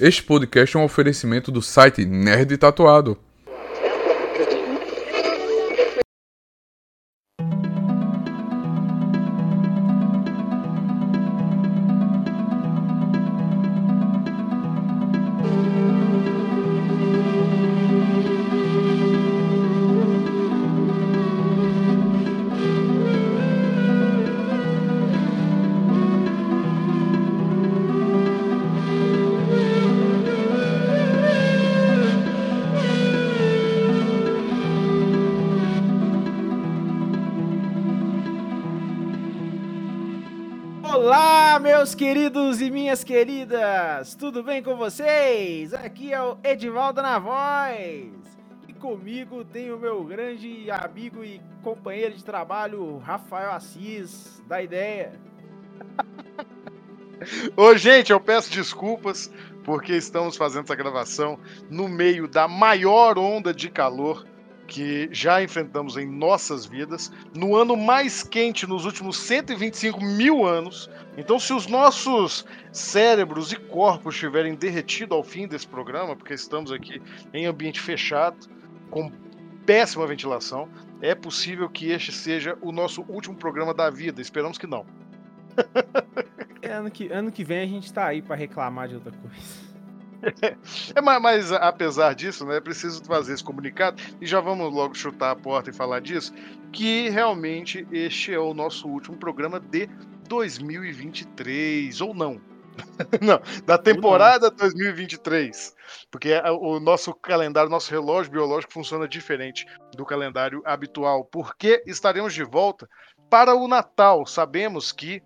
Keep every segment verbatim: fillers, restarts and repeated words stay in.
Este podcast é um oferecimento do site Nerd Tatuado. Meus queridos e minhas queridas, tudo bem com vocês? Aqui é o Edivaldo na voz e comigo tem o meu grande amigo e companheiro de trabalho, Rafael Assis, da ideia. Ô gente, eu peço desculpas porque estamos fazendo essa gravação no meio da maior onda de calor que já enfrentamos em nossas vidas, no ano mais quente nos últimos cento e vinte e cinco mil anos. Então, se os nossos cérebros e corpos estiverem derretidos ao fim desse programa, porque estamos aqui em ambiente fechado, com péssima ventilação, é possível que este seja o nosso último programa da vida. Esperamos que não. É, ano, que, ano que vem a gente tá aí para reclamar de outra coisa. É, mas, mas apesar disso, né, é preciso fazer esse comunicado, e já vamos logo chutar a porta e falar disso, que realmente este é o nosso último programa de dois mil e vinte e três, ou não, não da temporada não. dois mil e vinte e três, porque o nosso calendário, nosso relógio biológico funciona diferente do calendário habitual, porque estaremos de volta para o Natal. Sabemos que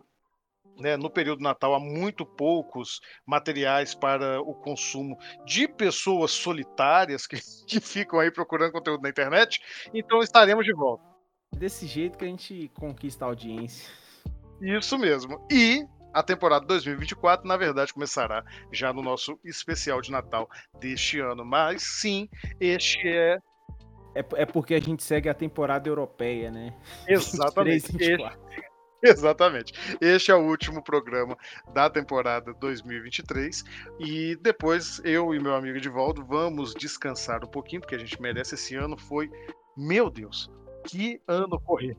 no período natal há muito poucos materiais para o consumo de pessoas solitárias que, que ficam aí procurando conteúdo na internet, então estaremos de volta. Desse jeito que a gente conquista a audiência. Isso mesmo. E a temporada dois mil e vinte e quatro, na verdade, começará já no nosso especial de Natal deste ano. Mas sim, este é... É, é porque a gente segue a temporada europeia, né? Exatamente. vinte e três, vinte e quatro. Exatamente. Este é o último programa da temporada dois mil e vinte e três e depois eu e meu amigo Edivaldo vamos descansar um pouquinho, porque a gente merece. Esse ano foi... Meu Deus, que ano correr.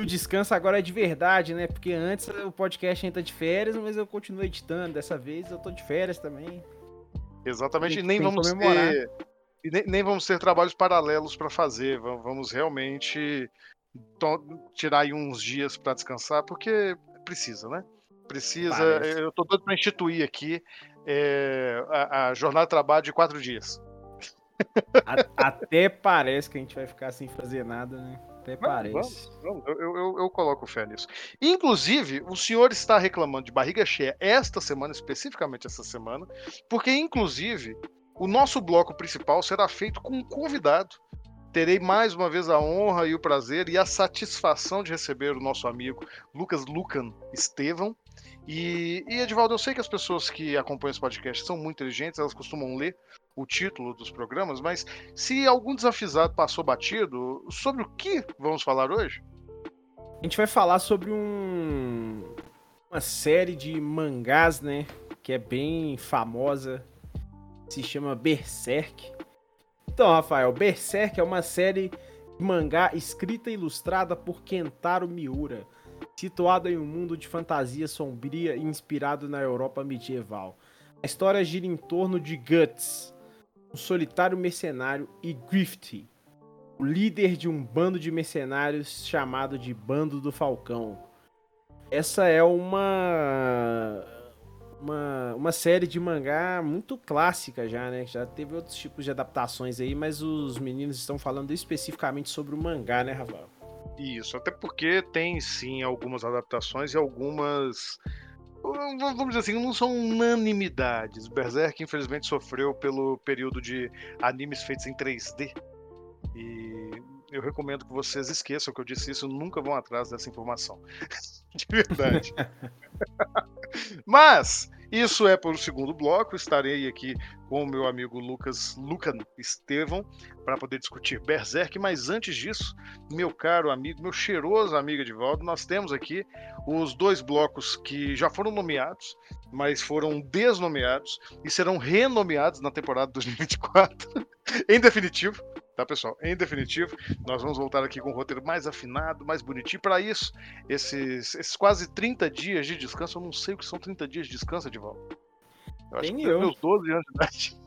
O descanso agora é de verdade, né? Porque antes o podcast entra de férias, mas eu continuo editando. Dessa vez eu tô de férias também. Exatamente, e nem vamos ter... E nem, nem vamos ter trabalhos paralelos para fazer. Vamos realmente... tirar aí uns dias para descansar, porque precisa, né? Precisa. Parece. Eu tô doido para instituir aqui é, a, a jornada de trabalho de quatro dias. A, até parece que a gente vai ficar sem fazer nada, né? Até não, parece. Vamos, vamos. Eu, eu, eu coloco fé nisso. Inclusive, o senhor está reclamando de barriga cheia esta semana, especificamente essa semana, porque, inclusive, o nosso bloco principal será feito com um convidado. Terei mais uma vez a honra e o prazer e a satisfação de receber o nosso amigo Lucas Lucan Estevão. E, e Edivaldo, eu sei que as pessoas que acompanham esse podcast são muito inteligentes, elas costumam ler o título dos programas, mas se algum desafisado passou batido, sobre o que vamos falar hoje? A gente vai falar sobre um, uma série de mangás, né, que é bem famosa, se chama Berserk. Então, Rafael, Berserk é uma série de mangá escrita e ilustrada por Kentaro Miura, situada em um mundo de fantasia sombria e inspirado na Europa medieval. A história gira em torno de Guts, um solitário mercenário, e Griffith, o líder de um bando de mercenários chamado de Bando do Falcão. Essa é uma... Uma, uma série de mangá muito clássica já, né? Já teve outros tipos de adaptações aí, mas os meninos estão falando especificamente sobre o mangá, né, Rafael? Isso, até porque tem sim algumas adaptações e algumas... Vamos dizer assim, não são unanimidades. Berserk, infelizmente, sofreu pelo período de animes feitos em três D. E eu recomendo que vocês esqueçam que eu disse isso, nunca vão atrás dessa informação. De verdade. Mas, Isso é para o segundo bloco. Estarei aqui com o meu amigo Lucas Lucan Estevão para poder discutir Berserk, mas antes disso, meu caro amigo, meu cheiroso amigo Edivaldo, nós temos aqui os dois blocos que já foram nomeados, mas foram desnomeados e serão renomeados na temporada dois mil e vinte e quatro, em definitivo. Tá, pessoal? Em definitivo, nós vamos voltar aqui com um roteiro mais afinado, mais bonitinho. Para isso, esses, esses quase trinta dias de descanso, eu não sei o que são trinta dias de descanso, Edivaldo. Eu acho que eu. meus doze anos de idade.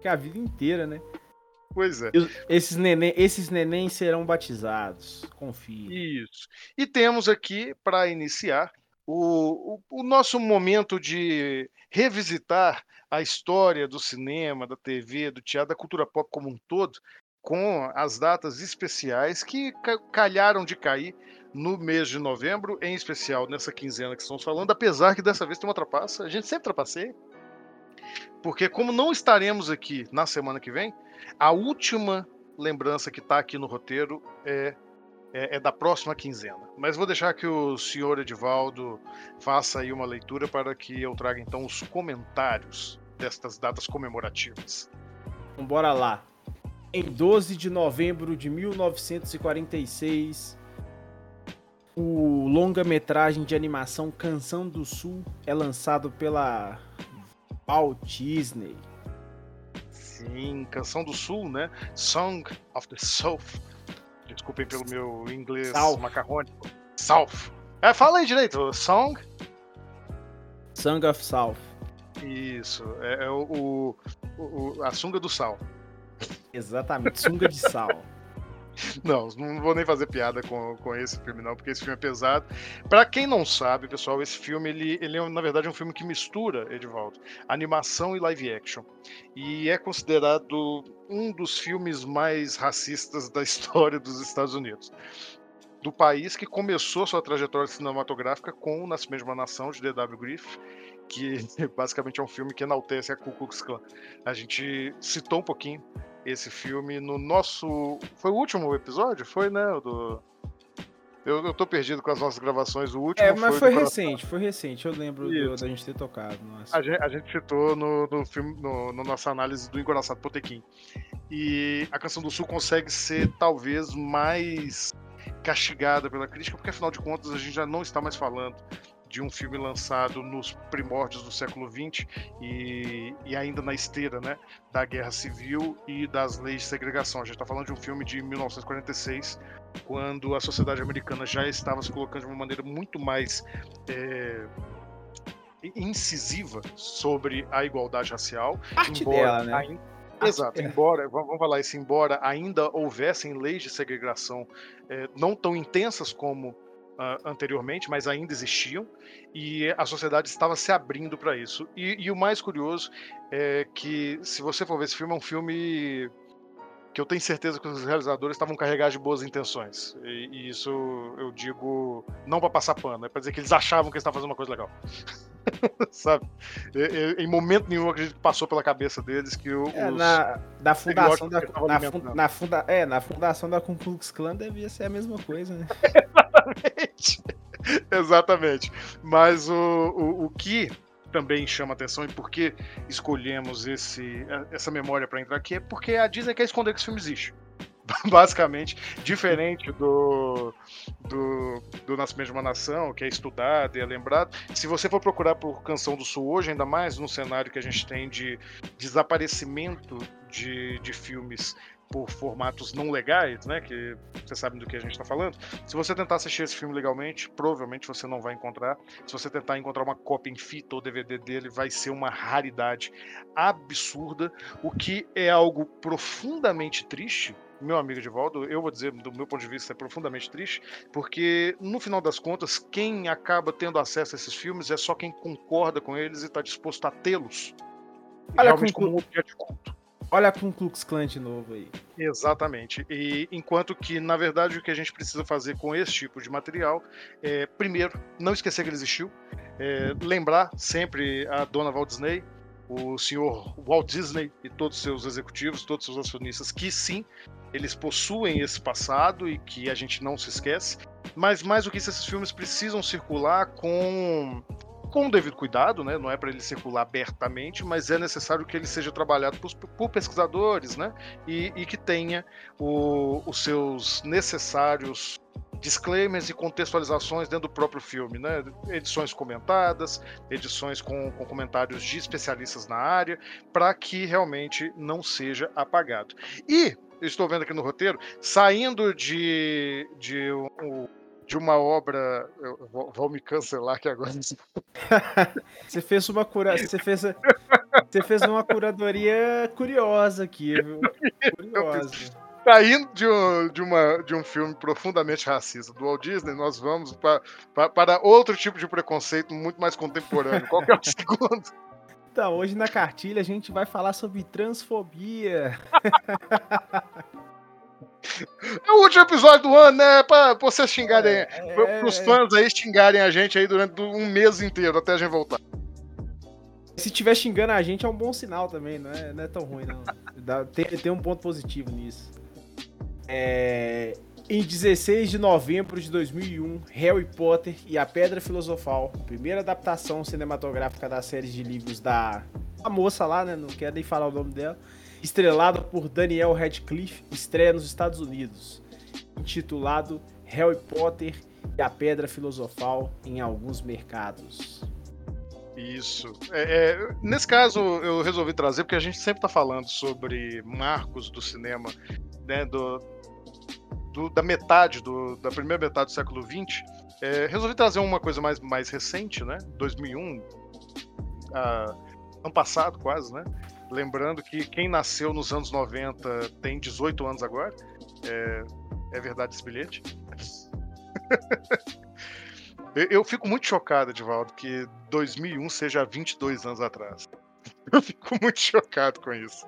Que a vida inteira, né? Pois é. Esses neném, esses neném serão batizados, confio. Isso. E temos aqui, para iniciar, o, o, o nosso momento de revisitar a história do cinema, da T V, do teatro, da cultura pop como um todo, com as datas especiais que calharam de cair no mês de novembro, em especial nessa quinzena que estamos falando, apesar que dessa vez tem uma trapaça, a gente sempre trapaceia, porque como não estaremos aqui na semana que vem, a última lembrança que está aqui no roteiro é, é, é da próxima quinzena. Mas vou deixar que o senhor Edivaldo faça aí uma leitura para que eu traga então os comentários destas datas comemorativas. Então bora lá. Em doze de novembro de mil novecentos e quarenta e seis, o longa-metragem de animação Canção do Sul é lançado pela Walt Disney. Sim, Canção do Sul, né? Song of the South. Desculpem pelo meu inglês South. macarrônico. South. É, fala aí direito. Song? Song of South. Isso. É, é o, o, o, a sunga do sal. Exatamente, sunga de sal. Não, não vou nem fazer piada com, com esse filme não, porque esse filme é pesado. Pra quem não sabe, pessoal, esse filme ele, ele é, na verdade, um filme que mistura, Edivaldo, animação e live action. E é considerado um dos filmes mais racistas da história dos Estados Unidos, do país, que começou sua trajetória cinematográfica com O Nascimento de uma Nação, de D W Griffith, que basicamente é um filme que enaltece a Ku Klux Klan. A gente citou um pouquinho esse filme no nosso... Foi o último episódio? Foi, né? Do... Eu, eu tô perdido com as nossas gravações. O último é, mas foi, foi recente, foi recente. Eu lembro do, da gente ter tocado. Nossa. A, gente, a gente citou no, no filme, no, no nossa análise do Engoraçado Potequim. E a Canção do Sul consegue ser talvez mais castigada pela crítica, porque afinal de contas a gente já não está mais falando de um filme lançado nos primórdios do século vinte e, e ainda na esteira, né, da Guerra Civil e das leis de segregação. A gente está falando de um filme de mil novecentos e quarenta e seis, quando a sociedade americana já estava se colocando de uma maneira muito mais é, incisiva sobre a igualdade racial. Parte embora dela, né? Ainda... Exato, embora, vamos falar isso, embora ainda houvessem leis de segregação é, não tão intensas como Uh, anteriormente, mas ainda existiam, e a sociedade estava se abrindo para isso. E, e o mais curioso é que, se você for ver esse filme, é um filme que eu tenho certeza que os realizadores estavam carregados de boas intenções. E, e isso eu digo não para passar pano, é para dizer que eles achavam que eles estavam fazendo uma coisa legal. Sabe? E, e, em momento nenhum eu acredito que passou pela cabeça deles que o é, na, na fundação da na, funda, na, funda, é, na fundação da Ku Klux Klan devia ser a mesma coisa, né? Exatamente, exatamente. Mas o, o, o que também chama atenção e por que escolhemos esse, essa memória para entrar aqui é porque a Disney quer esconder que esse filme existe. Basicamente, diferente do, do, do Nascimento de uma Nação, que é estudado e é lembrado, se você for procurar por Canção do Sul hoje, ainda mais no cenário que a gente tem de desaparecimento de, de filmes por formatos não legais, né, que vocês sabem do que a gente está falando, se você tentar assistir esse filme legalmente, provavelmente você não vai encontrar. Se você tentar encontrar uma cópia em fita ou D V D dele, vai ser uma raridade absurda, o que é algo profundamente triste, meu amigo Edivaldo. Eu vou dizer, do meu ponto de vista, é profundamente triste, porque no final das contas, quem acaba tendo acesso a esses filmes é só quem concorda com eles e está disposto a tê-los. Olha, realmente como um objeto de culto. Olha para um Ku Klux Klan de novo aí. Exatamente. E enquanto que, na verdade, o que a gente precisa fazer com esse tipo de material é, primeiro, não esquecer que ele existiu, é, lembrar sempre a dona Walt Disney, o senhor Walt Disney e todos os seus executivos, todos os seus acionistas, que sim, eles possuem esse passado e que a gente não se esquece, mas mais do que isso, esses filmes precisam circular com... com o devido cuidado, né? Não é para ele circular abertamente, mas é necessário que ele seja trabalhado por, por pesquisadores, né? E, e que tenha o, os seus necessários disclaimers e contextualizações dentro do próprio filme, né? Edições comentadas, edições com, com comentários de especialistas na área, para que realmente não seja apagado. E, eu estou vendo aqui no roteiro, saindo de, de um... de uma obra... Eu vou, vou me cancelar aqui agora. Você fez uma cura... Você fez... Você fez uma curadoria curiosa aqui, viu? Curiosa. Saindo de um, de, uma, de um filme profundamente racista do Walt Disney, nós vamos pra, pra, para outro tipo de preconceito muito mais contemporâneo. Qual que é o segundo? Então, hoje na cartilha a gente vai falar sobre transfobia. É o último episódio do ano, né? Pra vocês xingarem, é, é, pros fãs aí xingarem a gente aí durante um mês inteiro, até a gente voltar. Se tiver xingando a gente é um bom sinal também, não é, não é tão ruim não. Tem, tem um ponto positivo nisso. É, em dezesseis de novembro de dois mil e um, Harry Potter e a Pedra Filosofal, primeira adaptação cinematográfica da série de livros da a moça lá, né? Não quero nem falar o nome dela. Estrelado por Daniel Radcliffe, estreia nos Estados Unidos, intitulado Harry Potter e a Pedra Filosofal em alguns mercados. Isso. É, é, nesse caso, eu resolvi trazer, porque a gente sempre está falando sobre marcos do cinema, né, do, do, da metade, do, da primeira metade do século vinte. É, resolvi trazer uma coisa mais, mais recente, né, dois mil e um, a, ano passado quase, né? Lembrando que quem nasceu nos anos noventa tem dezoito anos agora. É, é verdade esse bilhete? Eu fico muito chocado, Edivaldo, que dois mil e um seja vinte e dois anos atrás. Eu fico muito chocado com isso.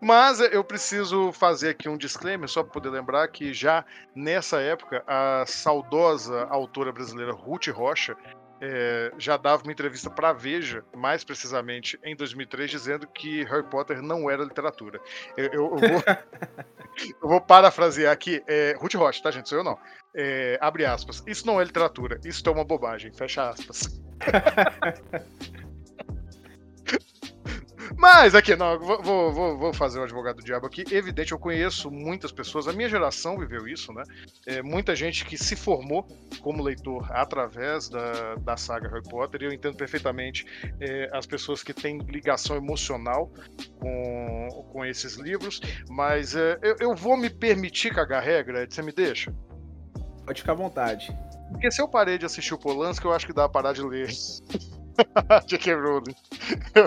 Mas eu preciso fazer aqui um disclaimer, só para poder lembrar que já nessa época a saudosa autora brasileira Ruth Rocha É, já dava uma entrevista para a Veja, mais precisamente em dois mil e três, dizendo que Harry Potter não era literatura. Eu, eu, eu, vou, eu vou parafrasear aqui, é, Ruth Rocha, tá gente? Sou eu não. É, abre aspas. Isso não é literatura, isso é uma bobagem. Fecha aspas. Mas aqui, não, vou, vou, vou fazer um advogado do diabo aqui. Evidente, eu conheço muitas pessoas, a minha geração viveu isso, né? É, muita gente que se formou como leitor através da, da saga Harry Potter, e eu entendo perfeitamente é, as pessoas que têm ligação emocional com, com esses livros, mas é, eu, eu vou me permitir cagar regra, Ed, você me deixa? Pode ficar à vontade. Porque se eu parei de assistir o Polanski, eu acho que dá a parar de ler. J K. Rowling.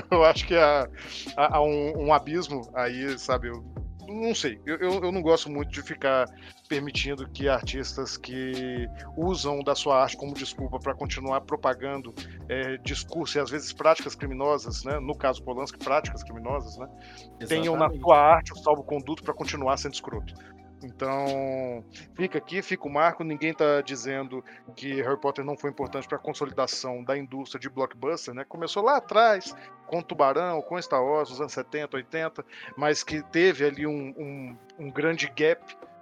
Eu acho que há, há um, um abismo aí, sabe? Eu não sei. Eu, eu, eu não gosto muito de ficar permitindo que artistas que usam da sua arte como desculpa para continuar propagando é, discurso e às vezes práticas criminosas, né? No caso Polanski, práticas criminosas, né? Exatamente. Tenham na sua arte o salvo-conduto para continuar sendo escroto. Então, fica aqui, fica o marco. Ninguém está dizendo que Harry Potter não foi importante para a consolidação da indústria de blockbuster, né? Começou lá atrás, com Tubarão, com Star Wars, nos anos setenta, oitenta, mas que teve ali um, um, um grande gap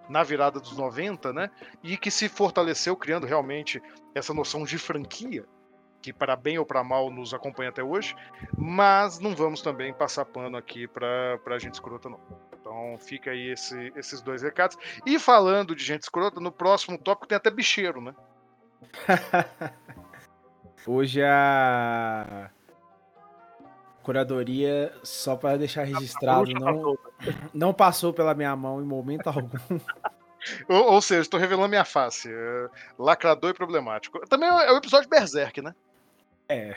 na virada dos noventa, né? E que se fortaleceu criando realmente essa noção de franquia, que para bem ou para mal nos acompanha até hoje, mas não vamos também passar pano aqui para a gente escrota, não. Então fica aí esse, esses dois recados. E falando de gente escrota, no próximo tópico tem até bicheiro, né? Hoje a curadoria, só para deixar registrado, não, não passou pela minha mão em momento algum. ou, ou seja, estou revelando minha face. Lacrador e problemático. Também é o episódio Berserk, né? É.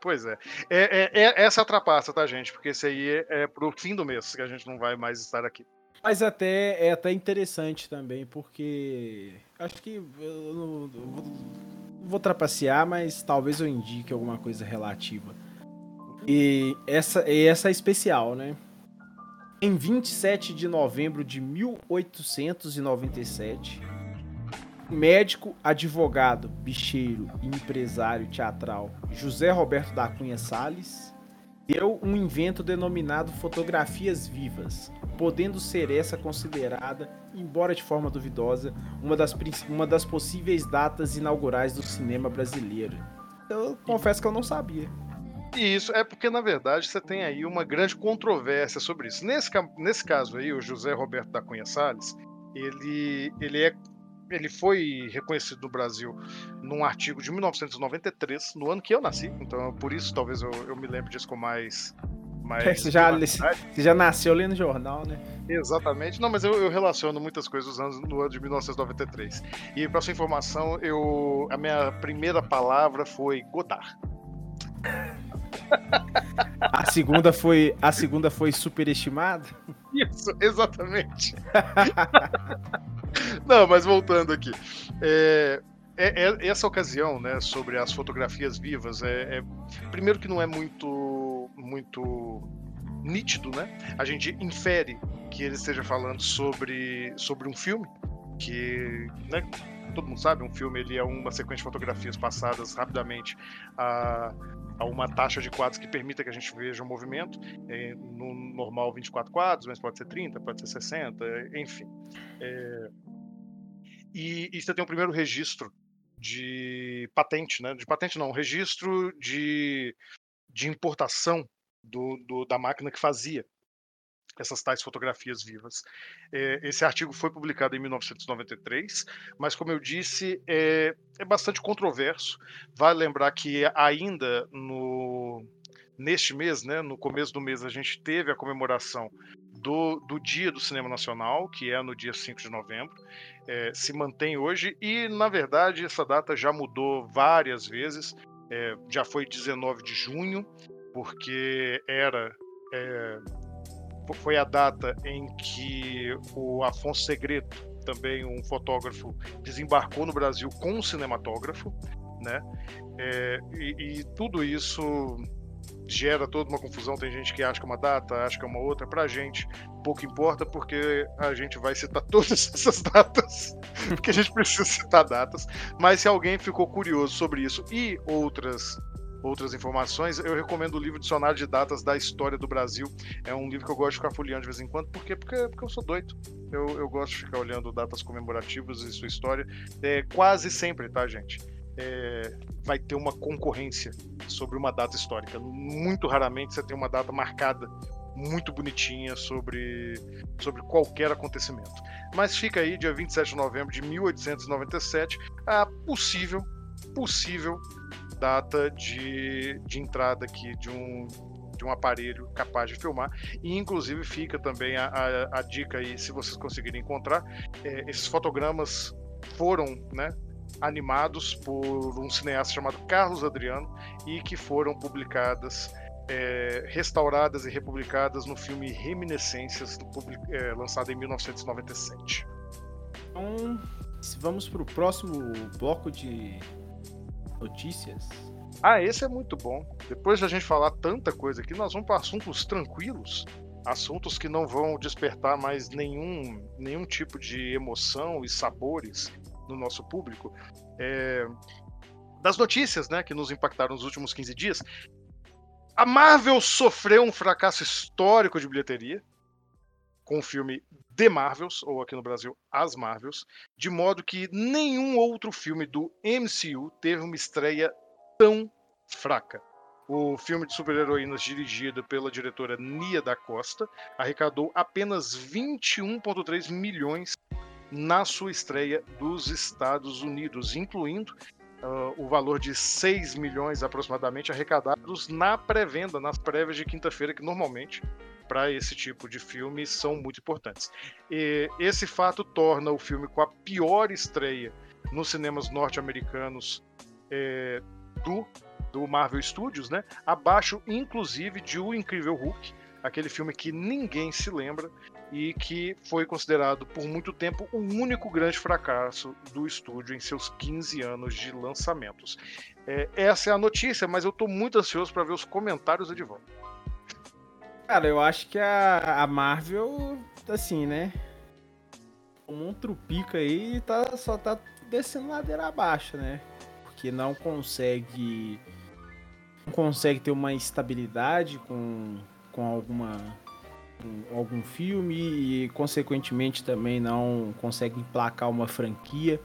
Pois é. É, é, é essa é a trapaça, tá, gente? Porque esse aí é, é pro fim do mês, que a gente não vai mais estar aqui. Mas até, é até interessante também, porque acho que eu não eu vou, vou trapacear, mas talvez eu indique alguma coisa relativa. E essa, e essa é especial, né? Em vinte e sete de novembro de mil oitocentos e noventa e sete, médico, advogado, bicheiro e empresário teatral José Roberto da Cunha Salles deu um invento denominado fotografias vivas, podendo ser essa considerada, embora de forma duvidosa, uma das, uma das possíveis datas inaugurais do cinema brasileiro. Eu confesso que eu não sabia. E isso é porque, na verdade, você tem aí uma grande controvérsia sobre isso. Nesse, nesse caso aí, o José Roberto da Cunha Salles, ele, ele, é, ele foi reconhecido no Brasil num artigo de mil novecentos e noventa e três, no ano que eu nasci. Então, por isso, talvez eu, eu me lembre disso com mais... mais você, já, você já nasceu lendo jornal, né? Exatamente. Não, mas eu, eu relaciono muitas coisas dos anos, no ano de mil novecentos e noventa e três. E, para sua informação, eu, a minha primeira palavra foi Godard. A segunda foi, a segunda foi superestimada? Isso, exatamente. Não, mas voltando aqui. É, é, é, essa ocasião, né, sobre as fotografias vivas, é, é, primeiro que não é muito, muito nítido, né? A gente infere que ele esteja falando sobre, sobre um filme, que, né, todo mundo sabe, um filme ele é uma sequência de fotografias passadas rapidamente a... a uma taxa de quadros que permita que a gente veja o um movimento, é, no normal vinte e quatro quadros, mas pode ser trinta, pode ser sessenta, é, enfim. É, e, e você tem o um primeiro registro de patente, né? De patente não, registro de, de importação do, do, da máquina que fazia essas tais fotografias vivas. É, esse artigo foi publicado em mil novecentos e noventa e três, mas, como eu disse, é, é bastante controverso. Vale lembrar que ainda no, neste mês, né, no começo do mês, a gente teve a comemoração do, do Dia do Cinema Nacional, que é no dia cinco de novembro, é, se mantém hoje, e, na verdade, essa data já mudou várias vezes. É, já foi dezenove de junho, porque era... É, foi a data em que o Afonso Segreto, também um fotógrafo, desembarcou no Brasil com um cinematógrafo, né? É, e, e tudo isso gera toda uma confusão. Tem gente que acha que é uma data, acha que é uma outra. Pra gente, pouco importa, porque a gente vai citar todas essas datas, porque a gente precisa citar datas. Mas se alguém ficou curioso sobre isso e outras... outras informações, eu recomendo o livro Dicionário de Datas da História do Brasil. É um livro que eu gosto de ficar folheando de vez em quando. Por quê? Porque, porque eu sou doido. Eu, eu gosto de ficar olhando datas comemorativas e sua história. É, quase sempre, tá, gente? É, vai ter uma concorrência sobre uma data histórica. Muito raramente você tem uma data marcada muito bonitinha sobre, sobre qualquer acontecimento. Mas fica aí, dia vinte e sete de novembro de mil oitocentos e noventa e sete, a possível, possível... data de, de entrada aqui de um, de um aparelho capaz de filmar. E, inclusive, fica também a, a, a dica aí, se vocês conseguirem encontrar, é, esses fotogramas foram, né, animados por um cineasta chamado Carlos Adriano, e que foram publicadas, é, restauradas e republicadas no filme Reminiscências, do public, é, lançado em mil novecentos e noventa e sete. Então, vamos para o próximo bloco de... notícias. Ah, esse é muito bom. Depois de a gente falar tanta coisa aqui, nós vamos para assuntos tranquilos, assuntos que não vão despertar mais nenhum, nenhum tipo de emoção e sabores no nosso público. É... Das notícias, né, que nos impactaram nos últimos quinze dias, a Marvel sofreu um fracasso histórico de bilheteria com o filme The Marvels, ou aqui no Brasil, As Marvels, de modo que nenhum outro filme do M C U teve uma estreia tão fraca. O filme de super-heroínas, dirigido pela diretora Nia da Costa, arrecadou apenas vinte e um vírgula três milhões na sua estreia dos Estados Unidos, incluindo uh, o valor de seis milhões aproximadamente arrecadados na pré-venda, nas prévias de quinta-feira, que normalmente... para esse tipo de filme são muito importantes. E esse fato torna o filme com a pior estreia nos cinemas norte-americanos, é, do, do Marvel Studios, né? Abaixo, inclusive, de O Incrível Hulk, aquele filme que ninguém se lembra e que foi considerado por muito tempo o único grande fracasso do estúdio em seus quinze anos de lançamentos. É, essa é a notícia, mas eu estou muito ansioso para ver os comentários do Edivaldo. Cara, eu acho que a, a Marvel, assim, né, tomou um trupica aí e tá, só tá descendo ladeira abaixo, né? Porque não consegue não consegue ter uma estabilidade com, com, alguma, com algum filme e, consequentemente, também não consegue emplacar uma franquia.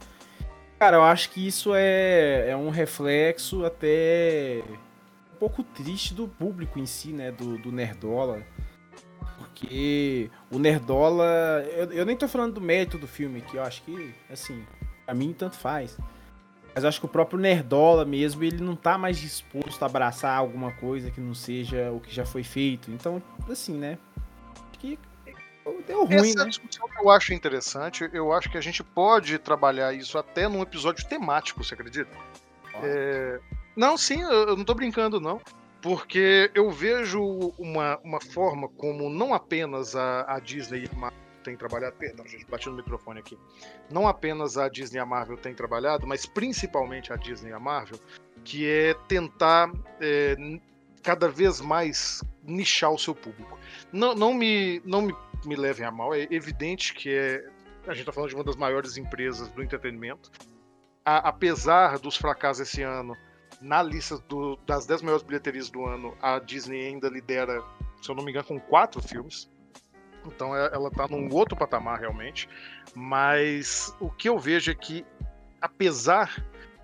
Cara, eu acho que isso é, é um reflexo até um pouco triste do público em si, né? Do, do nerdola. Porque o nerdola... Eu, eu nem tô falando do mérito do filme aqui, eu acho que, assim, pra mim tanto faz. Mas eu acho que o próprio nerdola mesmo, ele não tá mais disposto a abraçar alguma coisa que não seja o que já foi feito. Então, assim, né? Acho que... Deu ruim, essa né? discussão que eu acho interessante, eu acho que a gente pode trabalhar isso até num episódio temático, você acredita? É... Não, sim, eu não tô brincando, não. Porque eu vejo uma, uma forma como não apenas a, a Disney e a Marvel tem trabalhado... Perdão, gente, bati no microfone aqui. Não apenas a Disney e a Marvel tem trabalhado, mas principalmente a Disney e a Marvel, que é tentar... É, cada vez mais nichar o seu público. Não, não, me, não me, me levem a mal, é evidente que é, a gente está falando de uma das maiores empresas do entretenimento. A, apesar dos fracassos esse ano, na lista do, das dez maiores bilheterias do ano, a Disney ainda lidera, se eu não me engano, com quatro filmes. Então ela está num outro patamar, realmente. Mas o que eu vejo é que, apesar...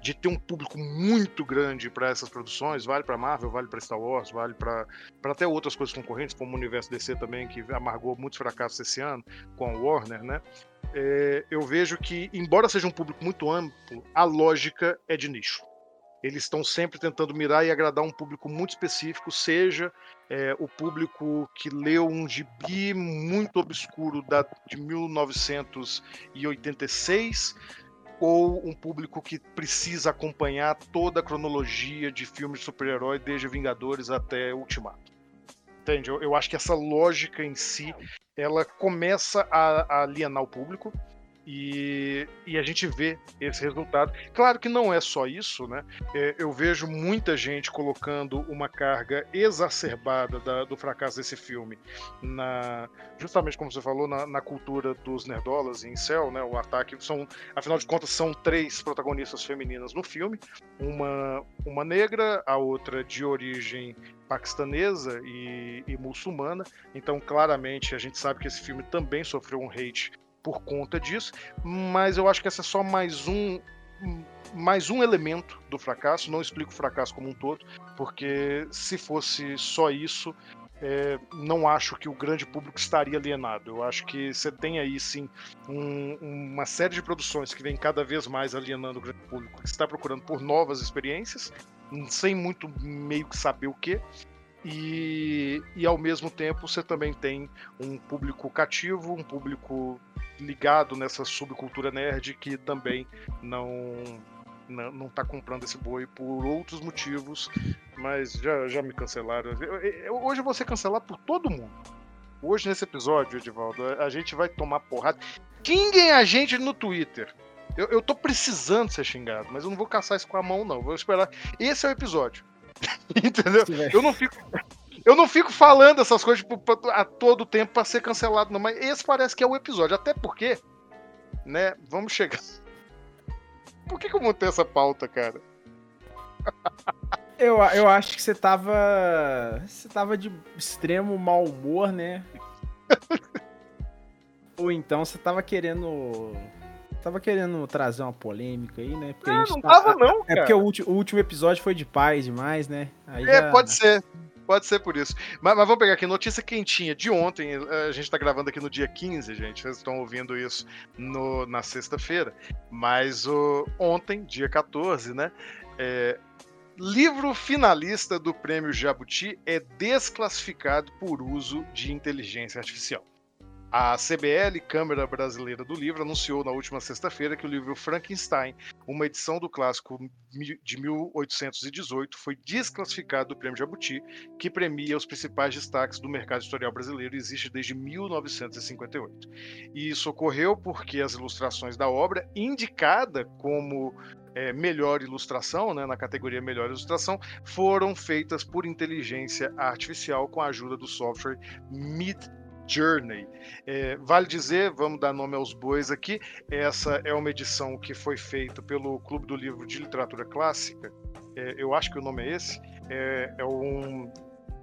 de ter um público muito grande para essas produções, vale para Marvel, vale para Star Wars, vale para até outras coisas concorrentes, como o universo D C também, que amargou muitos fracassos esse ano com a Warner, né? É, eu vejo que, embora seja um público muito amplo, a lógica é de nicho. Eles estão sempre tentando mirar e agradar um público muito específico, seja é, o público que leu um gibi muito obscuro da, de mil novecentos e oitenta e seis... ou um público que precisa acompanhar toda a cronologia de filmes de super-herói, desde Vingadores até Ultimato. Entende? Eu, eu acho que essa lógica em si, ela começa a, a alienar o público, e, e a gente vê esse resultado. Claro que não é só isso, né? É, eu vejo muita gente colocando uma carga exacerbada da, do fracasso desse filme, na, justamente como você falou, na, na cultura dos nerdolas e incel, né? O ataque, são, afinal de contas, são três protagonistas femininas no filme, uma, uma negra, a outra de origem paquistanesa e, e muçulmana, então claramente a gente sabe que esse filme também sofreu um hate por conta disso, mas eu acho que essa é só mais um mais um elemento do fracasso. Não explica o fracasso como um todo, porque se fosse só isso, é, não acho que o grande público estaria alienado. Eu acho que você tem aí sim um, uma série de produções que vem cada vez mais alienando o grande público, que está procurando por novas experiências, sem muito meio que saber o que. E, e ao mesmo tempo você também tem um público cativo, um público ligado nessa subcultura nerd, que também não, não, não tá comprando esse boi por outros motivos. Mas já, já me cancelaram. Eu, eu, hoje eu vou ser cancelado por todo mundo. Hoje nesse episódio, Edivaldo, a gente vai tomar porrada. Xinguem a gente no Twitter. Eu, eu tô precisando ser xingado, mas eu não vou caçar isso com a mão, não. Vou esperar. Esse é o episódio. Entendeu? Eu não fico, eu não fico falando essas coisas tipo, a todo tempo pra ser cancelado, não. Mas esse parece que é o episódio, até porque, né? Vamos chegar. Por que que eu montei essa pauta, cara? Eu, eu acho que você tava, você tava de extremo mau humor, né? Ou então você tava querendo. Tava querendo trazer uma polêmica aí, né? Porque não, a gente não tava, tá... não, cara. É porque o último, o último episódio foi de paz demais, né? Aí é, já... pode ser. Pode ser por isso. Mas, mas vamos pegar aqui, notícia quentinha de ontem. A gente tá gravando aqui no dia quinze, gente. Vocês estão ouvindo isso no, na sexta-feira. Mas o, ontem, dia quatorze, né? É, livro finalista do Prêmio Jabuti é desclassificado por uso de inteligência artificial. A C B L, Câmara Brasileira do Livro, anunciou na última sexta-feira que o livro Frankenstein, uma edição do clássico de mil oitocentos e dezoito, foi desclassificado do Prêmio Jabuti, que premia os principais destaques do mercado editorial brasileiro e existe desde mil novecentos e cinquenta e oito. E isso ocorreu porque as ilustrações da obra, indicada como é, melhor ilustração, né, na categoria melhor ilustração, foram feitas por inteligência artificial com a ajuda do software Midjourney. Journey. É, vale dizer, vamos dar nome aos bois aqui, essa é uma edição que foi feita pelo Clube do Livro de Literatura Clássica, é, eu acho que o nome é esse, é, é um,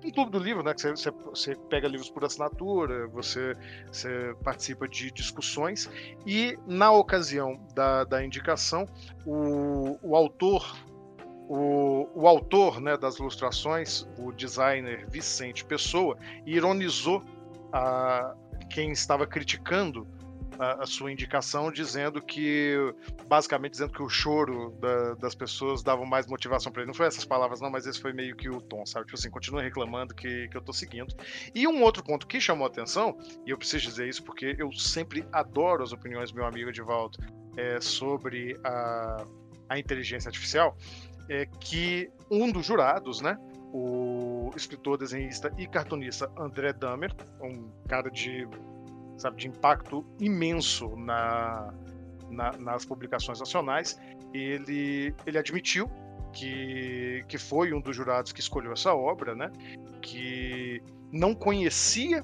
um clube do livro, né? Que você, você pega livros por assinatura, você, você participa de discussões, e na ocasião da, da indicação, o, o autor, o, o autor né, das ilustrações, o designer Vicente Pessoa, ironizou a, quem estava criticando a, a sua indicação, dizendo que, basicamente dizendo que o choro da, das pessoas dava mais motivação para ele. Não foi essas palavras não, mas esse foi meio que o tom, sabe? Tipo assim, continua reclamando que, que eu tô seguindo. E um outro ponto que chamou atenção, e eu preciso dizer isso porque eu sempre adoro as opiniões do meu amigo Edivaldo é, sobre a, a inteligência artificial, é que um dos jurados, né, o escritor, desenhista e cartunista André Dahmer, um cara de Sabe, de impacto imenso na, na, nas publicações nacionais, ele, ele admitiu que, que foi um dos jurados que escolheu essa obra, né? Que não conhecia,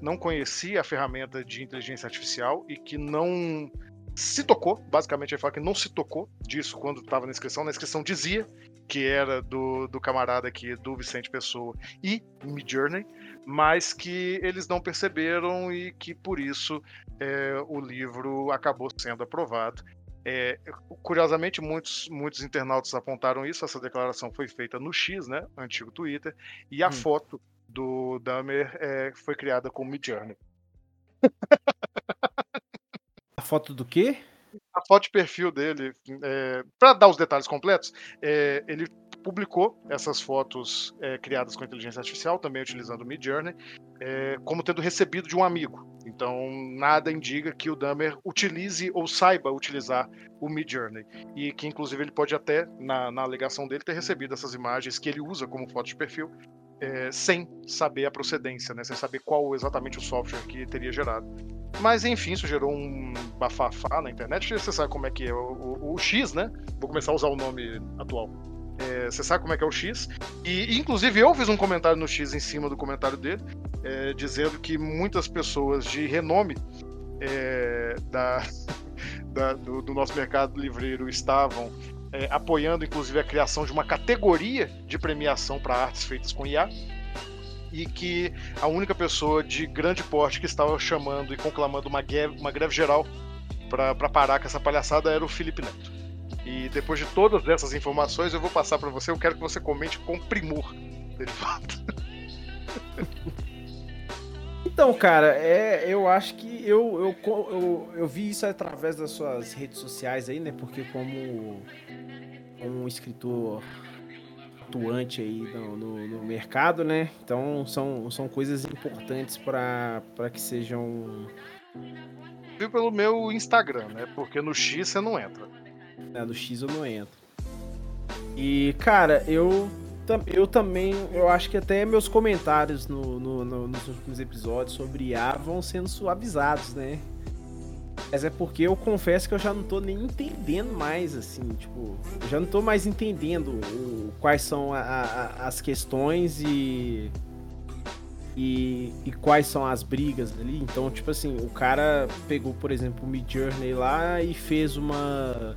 não conhecia a ferramenta de inteligência artificial e que não se tocou, basicamente ele fala que não se tocou disso quando estava na inscrição. Na inscrição dizia que era do, do camarada aqui, do Vicente Pessoa e Midjourney, mas que eles não perceberam e que por isso é, o livro acabou sendo aprovado. É, curiosamente, muitos, muitos internautas apontaram isso. Essa declaração foi feita no X, né, antigo Twitter, e a hum. foto do Dahmer é, foi criada com Midjourney. A foto do quê? A foto de perfil dele, é, para dar os detalhes completos, é, ele publicou essas fotos é, criadas com inteligência artificial, também utilizando o Midjourney, é, como tendo recebido de um amigo. Então, nada indica que o Dahmer utilize ou saiba utilizar o Midjourney. E que, inclusive, ele pode até, na, na alegação dele, ter recebido essas imagens que ele usa como foto de perfil, é, sem saber a procedência, né? Sem saber qual exatamente o software que teria gerado. Mas enfim, isso gerou um bafafá na internet. Você sabe como é que é o, o, o X, né? Vou começar a usar o nome atual. É, você sabe como é que é o X. E inclusive eu fiz um comentário no X em cima do comentário dele, é, dizendo que muitas pessoas de renome é, da, da, do, do nosso mercado livreiro estavam É, apoiando inclusive a criação de uma categoria de premiação para artes feitas com I A, e que a única pessoa de grande porte que estava chamando e conclamando uma greve, uma greve geral para parar com essa palhaçada era o Felipe Neto. E depois de todas essas informações eu vou passar para você, eu quero que você comente com primor dele. Então, cara, é, eu acho que eu, eu, eu, eu vi isso através das suas redes sociais aí, né? Porque como um escritor atuante aí no, no, no mercado, né? Então são, são coisas importantes para que sejam... Viu pelo meu Instagram, né? Porque no X você não entra. É, no X eu não entro. E, cara, eu... Eu também, eu acho que até meus comentários no, no, no, nos últimos episódios sobre I A vão sendo suavizados, né? Mas é porque eu confesso que eu já não tô nem entendendo mais, assim, tipo... Eu já não tô mais entendendo o, quais são a, a, as questões e, e... E quais são as brigas ali. Então, tipo assim, o cara pegou, por exemplo, o Midjourney lá e fez uma...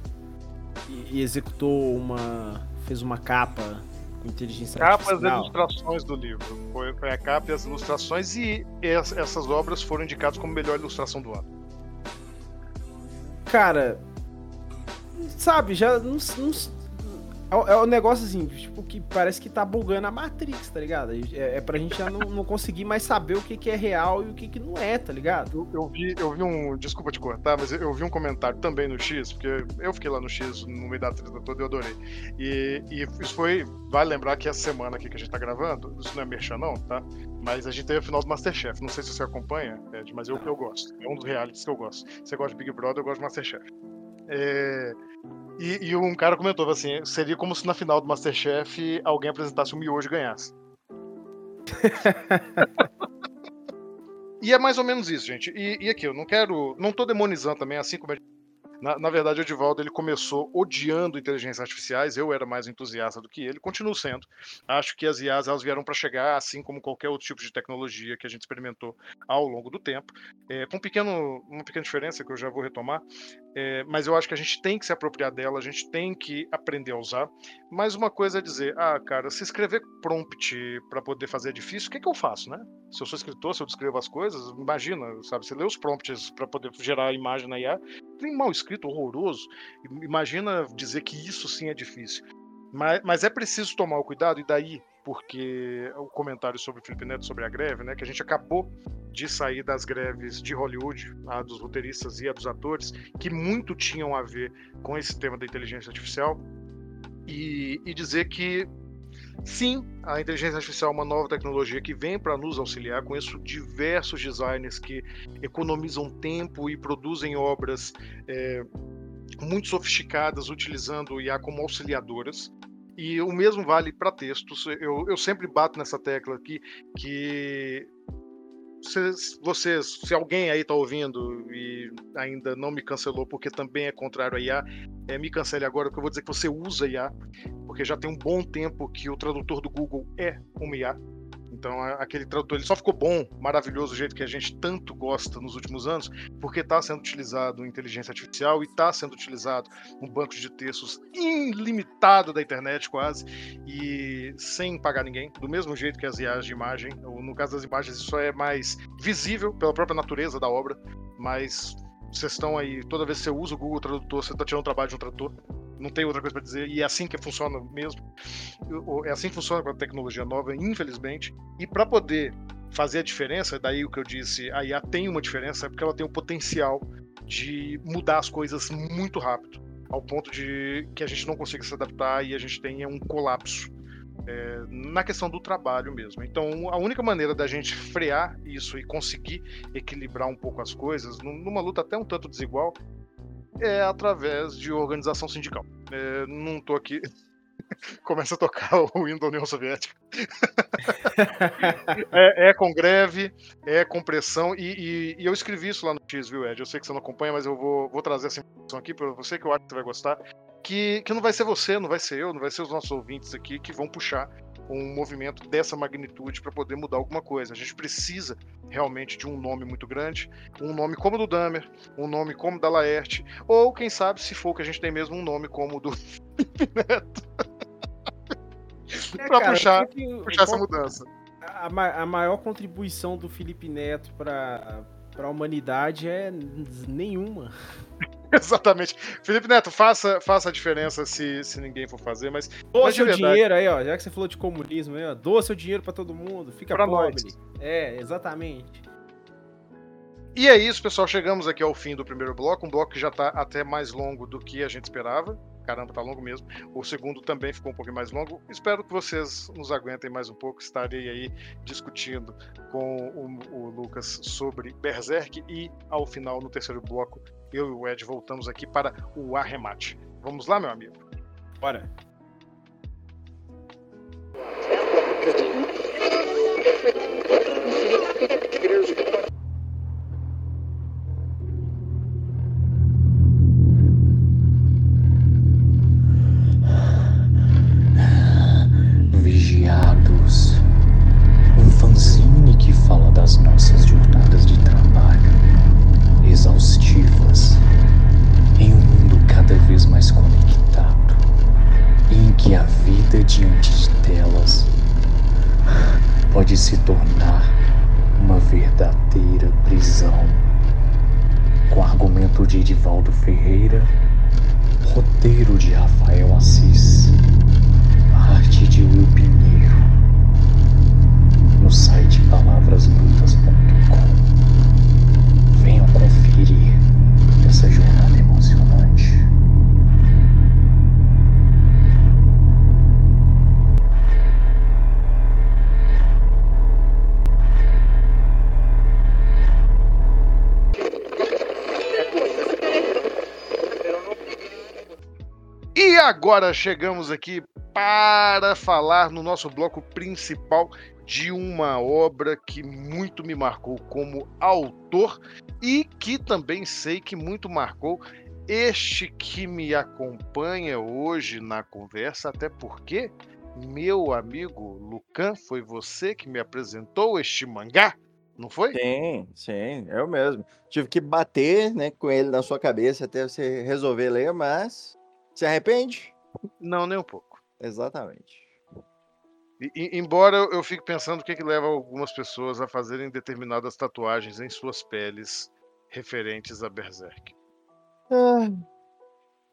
E, e executou uma... Fez uma capa... inteligência artificial. Capas e ilustrações do livro. Foi a capa e as ilustrações, e essas obras foram indicadas como melhor ilustração do ano. Cara, sabe, já não, não, é um negócio assim, tipo, que parece que tá bugando a Matrix, tá ligado? É, é pra gente já não, não conseguir mais saber o que, que é real e o que, que não é, tá ligado? Eu, eu, vi, eu vi um, desculpa te cortar, mas eu vi um comentário também no X, porque eu fiquei lá no X no meio da treta toda e eu adorei. E, e isso foi, vale lembrar que essa semana aqui que a gente tá gravando, isso não é merchan não, tá? Mas a gente teve o final do Masterchef, não sei se você acompanha, Ed, mas eu, eu gosto, é um dos realities que eu gosto. Você gosta de Big Brother, eu gosto de Masterchef. É... E, e um cara comentou assim, seria como se na final do Masterchef alguém apresentasse um miojo e ganhasse. E é mais ou menos isso, gente. E, e aqui, eu não quero... Não tô demonizando também, assim como... Na, na verdade, o Edivaldo, ele começou odiando inteligências artificiais, eu era mais entusiasta do que ele, continuo sendo. Acho que as I As, elas vieram para chegar, assim como qualquer outro tipo de tecnologia que a gente experimentou ao longo do tempo, é, com um pequeno, uma pequena diferença que eu já vou retomar, É, mas eu acho que a gente tem que se apropriar dela, a gente tem que aprender a usar. Mas uma coisa é dizer, ah, cara, se escrever prompt para poder fazer é difícil, o que, que eu faço, né? Se eu sou escritor, se eu descrevo as coisas, imagina, sabe? Você lê os prompts para poder gerar a imagem na I A, tem mal escrito, horroroso. Imagina dizer que isso sim é difícil. Mas, mas é preciso tomar o cuidado, e daí, porque o comentário sobre o Felipe Neto, sobre a greve, né, que a gente acabou de sair das greves de Hollywood, a dos roteiristas e a dos atores, que muito tinham a ver com esse tema da inteligência artificial, e, e dizer que, sim, a inteligência artificial é uma nova tecnologia que vem para nos auxiliar. Conheço diversos designers que economizam tempo e produzem obras é, muito sofisticadas, utilizando o I A como auxiliadoras. E o mesmo vale para textos. Eu, eu sempre bato nessa tecla aqui, que vocês, vocês, se alguém aí está ouvindo e ainda não me cancelou, porque também é contrário a I A, é, me cancele agora, porque eu vou dizer que você usa I A, porque já tem um bom tempo que o tradutor do Google é uma I A. Então, aquele tradutor, ele só ficou bom, maravilhoso, do jeito que a gente tanto gosta nos últimos anos, porque está sendo utilizado inteligência artificial e está sendo utilizado um banco de textos ilimitado da internet, quase, e sem pagar ninguém, do mesmo jeito que as I As de imagem, ou no caso das imagens, isso é mais visível pela própria natureza da obra, mas vocês estão aí, toda vez que você usa o Google Tradutor, você está tirando o trabalho de um tradutor. Não tem outra coisa para dizer, e é assim que funciona mesmo, é assim que funciona com a tecnologia nova, infelizmente. E para poder fazer a diferença, daí o que eu disse, a I A tem uma diferença, é porque ela tem o potencial de mudar as coisas muito rápido, ao ponto de que a gente não consiga se adaptar e a gente tenha um colapso é, na questão do trabalho mesmo. Então, a única maneira da gente frear isso e conseguir equilibrar um pouco as coisas, numa luta até um tanto desigual, é através de organização sindical. É, não tô aqui... Começa a tocar o hino da União Soviética. é, é com greve, é com pressão, e, e, e eu escrevi isso lá no X, viu, Ed? Eu sei que você não acompanha, mas eu vou, vou trazer essa informação aqui para você, que eu acho que você vai gostar, que, que não vai ser você, não vai ser eu, não vai ser os nossos ouvintes aqui que vão puxar um movimento dessa magnitude para poder mudar alguma coisa. A gente precisa realmente de um nome muito grande, um nome como o do Dahmer, um nome como o da Laerte, ou quem sabe, se for que a gente tem mesmo, um nome como o do Felipe Neto, é, para puxar, que... puxar essa mudança. A, a maior contribuição do Felipe Neto para a humanidade é nenhuma. Exatamente. Felipe Neto, faça, faça a diferença se, se ninguém for fazer, mas... Doa seu dinheiro aí, ó, já que você falou de comunismo aí, ó, doa seu dinheiro pra todo mundo, fica pra pobre. Nós. É, exatamente. E é isso, pessoal, chegamos aqui ao fim do primeiro bloco, um bloco que já tá até mais longo do que a gente esperava. Caramba, tá longo mesmo. O segundo também ficou um pouquinho mais longo. Espero que vocês nos aguentem mais um pouco. Estarei aí discutindo com o, o Lucas sobre Berserk e, ao final, no terceiro bloco, eu e o Ed voltamos aqui para o arremate. Vamos lá, meu amigo? Bora! Vigiados, um fanzine que fala das nossas jornadas de trabalho exaustivas em um mundo cada vez mais conectado, em que a vida diante de telas pode se tornar uma verdadeira prisão. Com argumento de Edivaldo Ferreira, roteiro de Rafael Assis, arte de Will Pinheiro, no site palavras brutas ponto com. Venham conferir essa jornada emocionante. E agora chegamos aqui para falar no nosso bloco principal de uma obra que muito me marcou como autor e que também sei que muito marcou este que me acompanha hoje na conversa, até porque, meu amigo Lucan, foi você que me apresentou este mangá não foi? Sim, sim, eu mesmo. Tive que bater, né, com ele na sua cabeça até você resolver ler, mas se arrepende? Não, nem um pouco. Exatamente. E, embora eu fique pensando o que, que leva algumas pessoas a fazerem determinadas tatuagens em suas peles referentes a Berserk. Ah,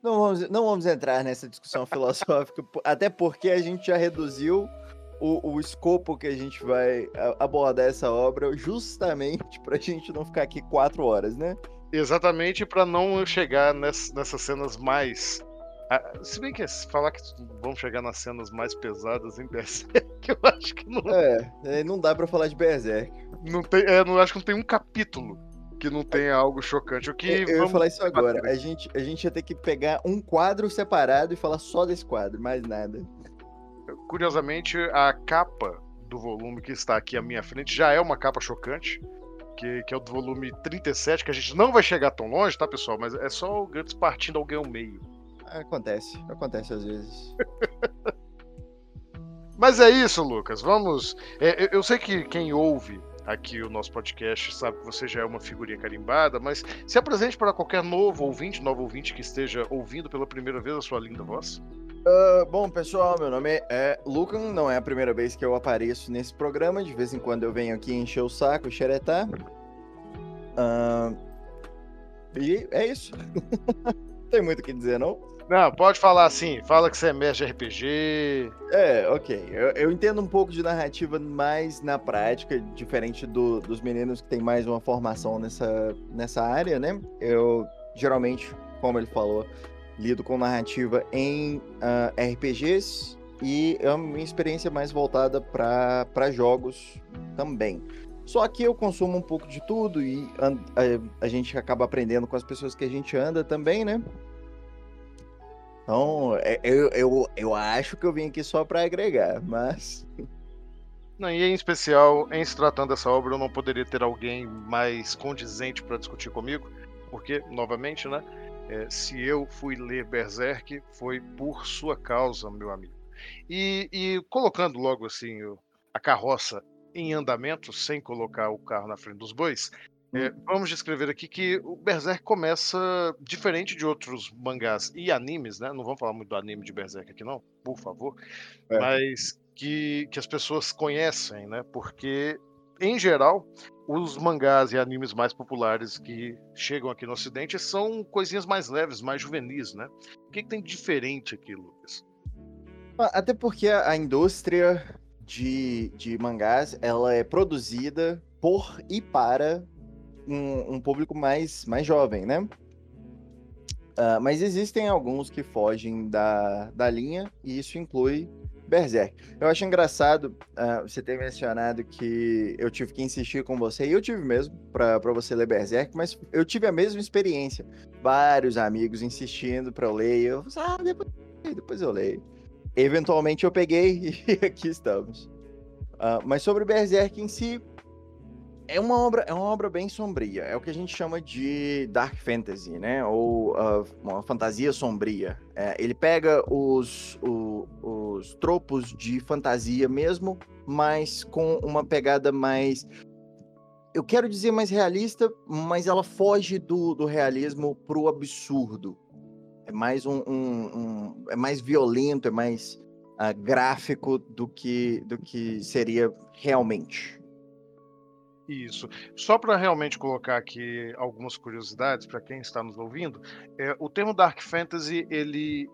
não, vamos, não vamos entrar nessa discussão filosófica, até porque a gente já reduziu o, o escopo que a gente vai abordar essa obra justamente pra gente não ficar aqui quatro horas, né? Exatamente, pra não chegar ness, nessas cenas mais... Ah, se bem que falar que vamos chegar nas cenas mais pesadas em Berserk, eu acho que não... É, não dá pra falar de Berserk. Não tem, é, não, acho que não tem um capítulo que não tenha algo chocante. O que eu, eu vamos... ia falar isso agora. A gente, a gente ia ter que pegar um quadro separado e falar só desse quadro, mais nada. Curiosamente, a capa do volume que está aqui à minha frente já é uma capa chocante, que, que é o do volume trinta e sete, que a gente não vai chegar tão longe, tá, pessoal? Mas é só o Guts partindo alguém ao meio. Acontece, acontece às vezes. Mas é isso, Lucas. Vamos. É, eu sei que quem ouve aqui o nosso podcast sabe que você já é uma figurinha carimbada, mas se apresente para qualquer novo ouvinte, novo ouvinte que esteja ouvindo pela primeira vez a sua linda voz. Uh, bom, pessoal, meu nome é Lucan. Não é a primeira vez que eu apareço nesse programa. De vez em quando eu venho aqui encher o saco, xeretar. Uh, e é isso. Não tem muito o que dizer, não? Não, pode falar assim, fala que você é mestre de R P G... É, ok, eu, eu entendo um pouco de narrativa mais na prática, diferente do, dos meninos que tem mais uma formação nessa, nessa área, né? Eu, geralmente, como ele falou, lido com narrativa em uh, R P Gs e é uma experiência mais voltada para jogos também. Só que eu consumo um pouco de tudo e a, a gente acaba aprendendo com as pessoas que a gente anda também, né? Então, eu, eu, eu acho que eu vim aqui só para agregar, mas... Não, e em especial, em se tratando dessa obra, eu não poderia ter alguém mais condizente para discutir comigo, porque, novamente, né, é, se eu fui ler Berserk, foi por sua causa, meu amigo. E, e colocando logo assim a carroça em andamento, sem colocar o carro na frente dos bois, hum. é, vamos descrever aqui que o Berserk começa diferente de outros mangás e animes, né? Não vamos falar muito do anime de Berserk aqui não, por favor, é. mas que, que as pessoas conhecem, né? Porque, em geral, os mangás e animes mais populares que chegam aqui no Ocidente são coisinhas mais leves, mais juvenis, né? O que, que tem de diferente aqui, Lucas? Até porque a indústria... De, de mangás, ela é produzida por e para um, um público mais, mais jovem, né? Uh, mas existem alguns que fogem da, da linha, e isso inclui Berserk. Eu acho engraçado uh, você ter mencionado que eu tive que insistir com você, e eu tive mesmo, para você ler Berserk, mas eu tive a mesma experiência. Vários amigos insistindo para eu ler, e eu falei, ah, depois, depois eu leio. Eventualmente eu peguei e aqui estamos. Uh, mas sobre o Berserk em si, é uma, obra, é uma obra bem sombria. É o que a gente chama de Dark Fantasy, né? Ou uh, uma fantasia sombria. É, ele pega os, o, os tropos de fantasia mesmo, mas com uma pegada mais... Eu quero dizer mais realista, mas ela foge do, do realismo pro absurdo. É mais, um, um, um, é mais violento, é mais uh, gráfico do que, do que seria realmente. Isso. Só para realmente colocar aqui algumas curiosidades para quem está nos ouvindo, é, o termo Dark Fantasy ele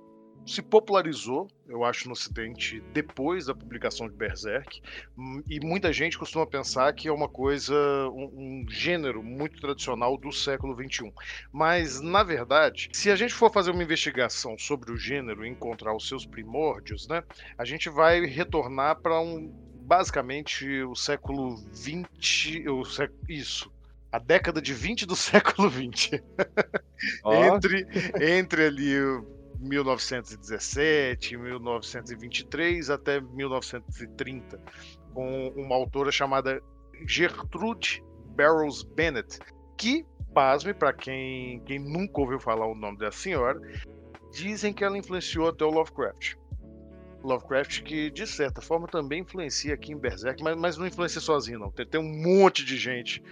se popularizou, eu acho, no Ocidente depois da publicação de Berserk, e muita gente costuma pensar que é uma coisa, um, um gênero muito tradicional do século vinte e um. Mas, na verdade, se a gente for fazer uma investigação sobre o gênero e encontrar os seus primórdios, né, a gente vai retornar para um, basicamente o século vinte, o sec, isso, a década de vinte do século vinte. Oh. entre, entre ali... mil novecentos e dezessete, mil novecentos e vinte e três até mil novecentos e trinta, com uma autora chamada Gertrude Barrows Bennett, que, pasme para quem, quem nunca ouviu falar o nome da senhora, dizem que ela influenciou até o Lovecraft. Lovecraft, que de certa forma também influencia aqui em Berserk, mas, mas não influencia sozinho, não. Tem, tem um monte de gente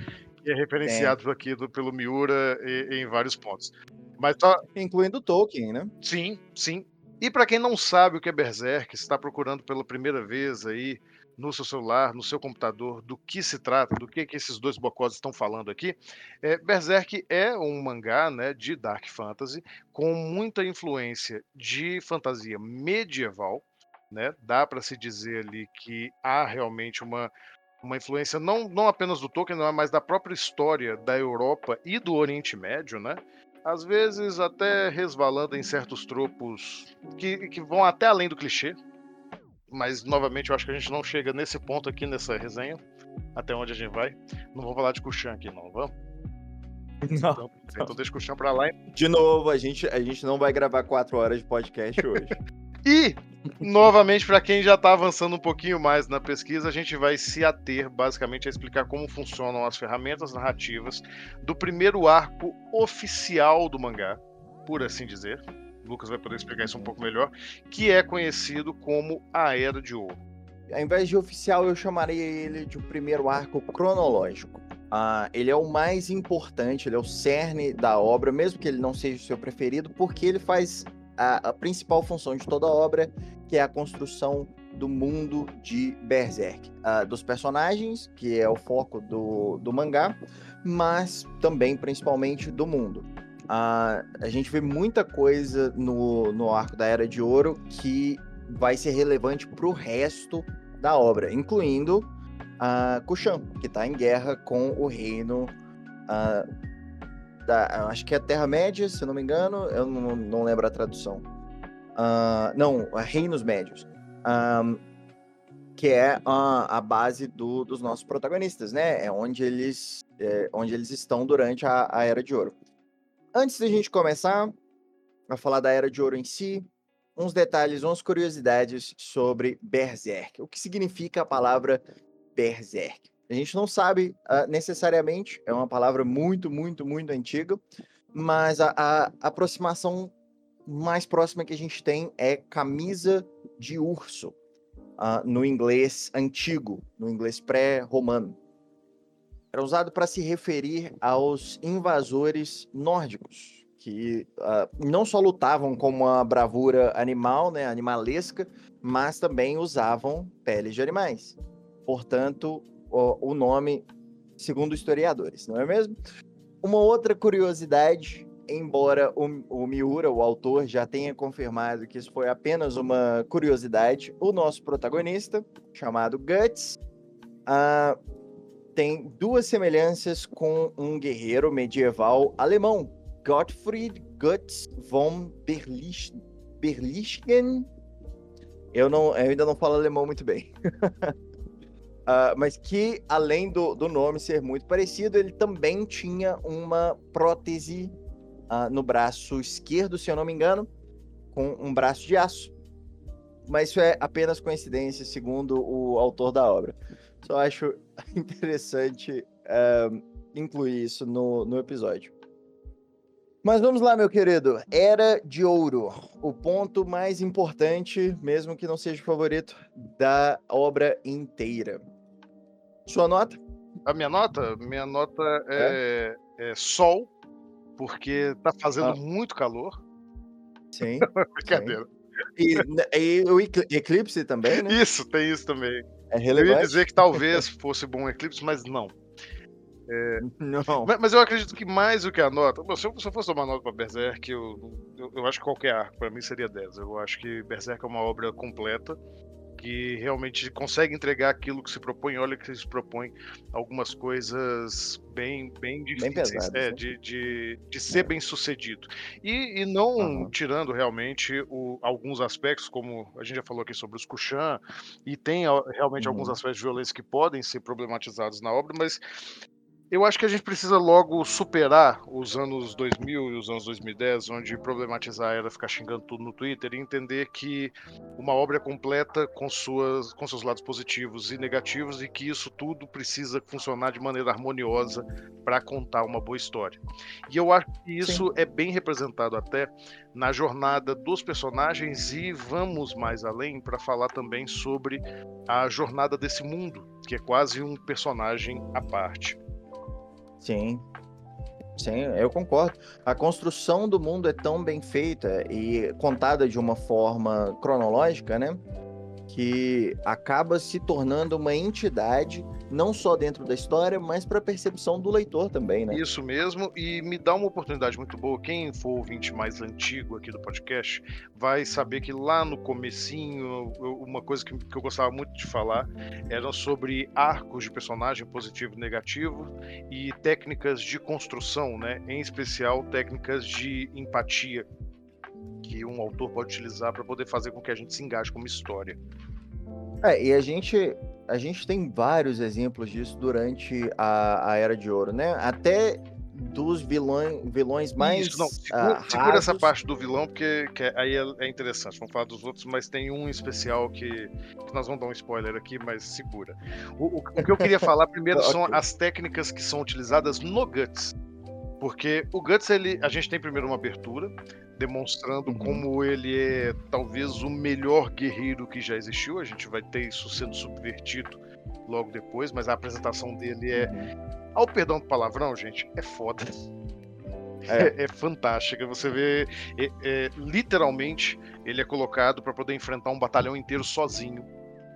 que é referenciado é. aqui do, pelo Miura e, e em vários pontos. Mas tá... Incluindo Tolkien, né? Sim, sim. E para quem não sabe o que é Berserk, está procurando pela primeira vez aí no seu celular, no seu computador, do que se trata, do que, que esses dois bocós estão falando aqui, é, Berserk é um mangá, né, de Dark Fantasy com muita influência de fantasia medieval, né? Dá para se dizer ali que há realmente uma, uma influência não, não apenas do Tolkien, mas da própria história da Europa e do Oriente Médio, né? Às vezes até resvalando em certos tropos que, que vão até além do clichê, mas novamente eu acho que a gente não chega nesse ponto aqui nessa resenha, até onde a gente vai. Não vou falar de Kuchan aqui não, vamos? Não. Então, então deixa o Kuchan pra lá. E... De novo, a gente, a gente não vai gravar quatro horas de podcast hoje. E, novamente, para quem já está avançando um pouquinho mais na pesquisa, a gente vai se ater, basicamente, a explicar como funcionam as ferramentas narrativas do primeiro arco oficial do mangá, por assim dizer. O Lucas vai poder explicar isso um pouco melhor, que é conhecido como a Era de Ouro. Ao invés de oficial, eu chamarei ele de o primeiro arco cronológico. Ah, ele é o mais importante, ele é o cerne da obra, mesmo que ele não seja o seu preferido, porque ele faz... A, a principal função de toda a obra, que é a construção do mundo de Berserk, uh, dos personagens, que é o foco do, do mangá, mas também, principalmente, do mundo. Uh, a gente vê muita coisa no, no arco da Era de Ouro que vai ser relevante para o resto da obra, incluindo uh, Kushan, que está em guerra com o reino... Uh, Da, acho que é a Terra-média, se não me engano, eu não, não lembro a tradução. Uh, não, Reinos Médios, um, que é a, a base do, dos nossos protagonistas, né? É onde eles, é, onde eles estão durante a, a Era de Ouro. Antes da gente começar a falar da Era de Ouro em si, uns detalhes, umas curiosidades sobre Berserk. O que significa a palavra Berserk? A gente não sabe uh, necessariamente, é uma palavra muito, muito, muito antiga, mas a, a aproximação mais próxima que a gente tem é camisa de urso, uh, no inglês antigo, no inglês pré-romano. Era usado para se referir aos invasores nórdicos, que uh, não só lutavam com uma bravura animal, né, animalesca, mas também usavam peles de animais. Portanto... o nome, segundo historiadores, não é mesmo? Uma outra curiosidade, embora o Miura, o autor, já tenha confirmado que isso foi apenas uma curiosidade, o nosso protagonista, chamado Guts, uh, tem duas semelhanças com um guerreiro medieval alemão, Gottfried Guts von Berlich, Berlichingen. Eu, não, eu ainda não falo alemão muito bem. Uh, mas que, além do, do nome ser muito parecido, ele também tinha uma prótese uh, no braço esquerdo, se eu não me engano, com um braço de aço. Mas isso é apenas coincidência, segundo o autor da obra. Só acho interessante uh, incluir isso no, no episódio. Mas vamos lá, meu querido. Era de Ouro. O ponto mais importante, mesmo que não seja o favorito, da obra inteira. Sua nota? A minha nota? Minha nota é, é? é sol, porque tá fazendo ah. muito calor. Sim. Brincadeira. E, e o eclipse também, né? Isso, tem isso também. É relevante. Eu ia dizer que talvez fosse bom um eclipse, mas não. É, não. Mas eu acredito que mais do que a nota, se eu, se eu fosse tomar nota para Berserk, eu, eu, eu acho que qualquer arco para mim seria dez. Eu acho que Berserk é uma obra completa que realmente consegue entregar aquilo que se propõe. Olha que se propõe algumas coisas bem, bem difíceis, bem pesadas, é, né? de, de, de ser é. bem sucedido e, e não uhum. tirando realmente o, alguns aspectos, como a gente já falou aqui sobre os Kushan, e tem realmente uhum. alguns aspectos de violência que podem ser problematizados na obra, mas Eu acho que a gente precisa logo superar os anos dois mil e os anos dois mil e dez, onde problematizar era ficar xingando tudo no Twitter, e entender que uma obra é completa com, suas, com seus lados positivos e negativos, e que isso tudo precisa funcionar de maneira harmoniosa para contar uma boa história. E eu acho que isso Sim. é bem representado até na jornada dos personagens, e vamos mais além para falar também sobre a jornada desse mundo, que é quase um personagem à parte. Sim, sim, eu concordo. A construção do mundo é tão bem feita e contada de uma forma cronológica, né? Que acaba se tornando uma entidade, não só dentro da história, mas para a percepção do leitor também, né? Isso mesmo, e me dá uma oportunidade muito boa. Quem for ouvinte mais antigo aqui do podcast vai saber que lá no comecinho, uma coisa que eu gostava muito de falar era sobre arcos de personagem positivo e negativo e técnicas de construção, né? Em especial técnicas de empatia, que um autor pode utilizar para poder fazer com que a gente se engaje com uma história. É, e a gente, a gente tem vários exemplos disso durante a, a Era de Ouro, né? Até dos vilões, vilões mais... Isso, não. Segura, uh, segura essa parte do vilão, porque que aí é, é interessante. Vamos falar dos outros, mas tem um especial que... Nós vamos dar um spoiler aqui, mas segura. O, o, o que eu queria falar primeiro okay. são as técnicas que são utilizadas no Guts. Porque o Guts, ele, a gente tem primeiro uma abertura, demonstrando uhum. como ele é talvez o melhor guerreiro que já existiu. A gente vai ter isso sendo subvertido logo depois, mas a apresentação dele é... Ao perdão do palavrão, gente, é foda. É, é fantástica. Você vê, é, é, literalmente, ele é colocado para poder enfrentar um batalhão inteiro sozinho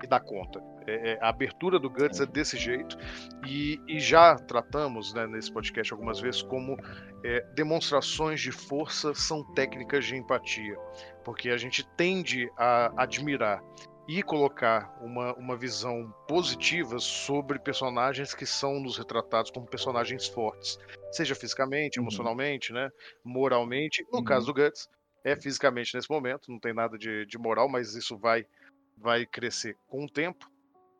e dar conta. É, a abertura do Guts é desse jeito, e, e já tratamos, né, nesse podcast algumas vezes como é, demonstrações de força são técnicas de empatia, porque a gente tende a admirar e colocar uma, uma visão positiva sobre personagens que são nos retratados como personagens fortes, seja fisicamente, emocionalmente, né, moralmente. No uhum. caso do Guts, é fisicamente nesse momento, não tem nada de, de moral, mas isso vai, vai crescer com o tempo.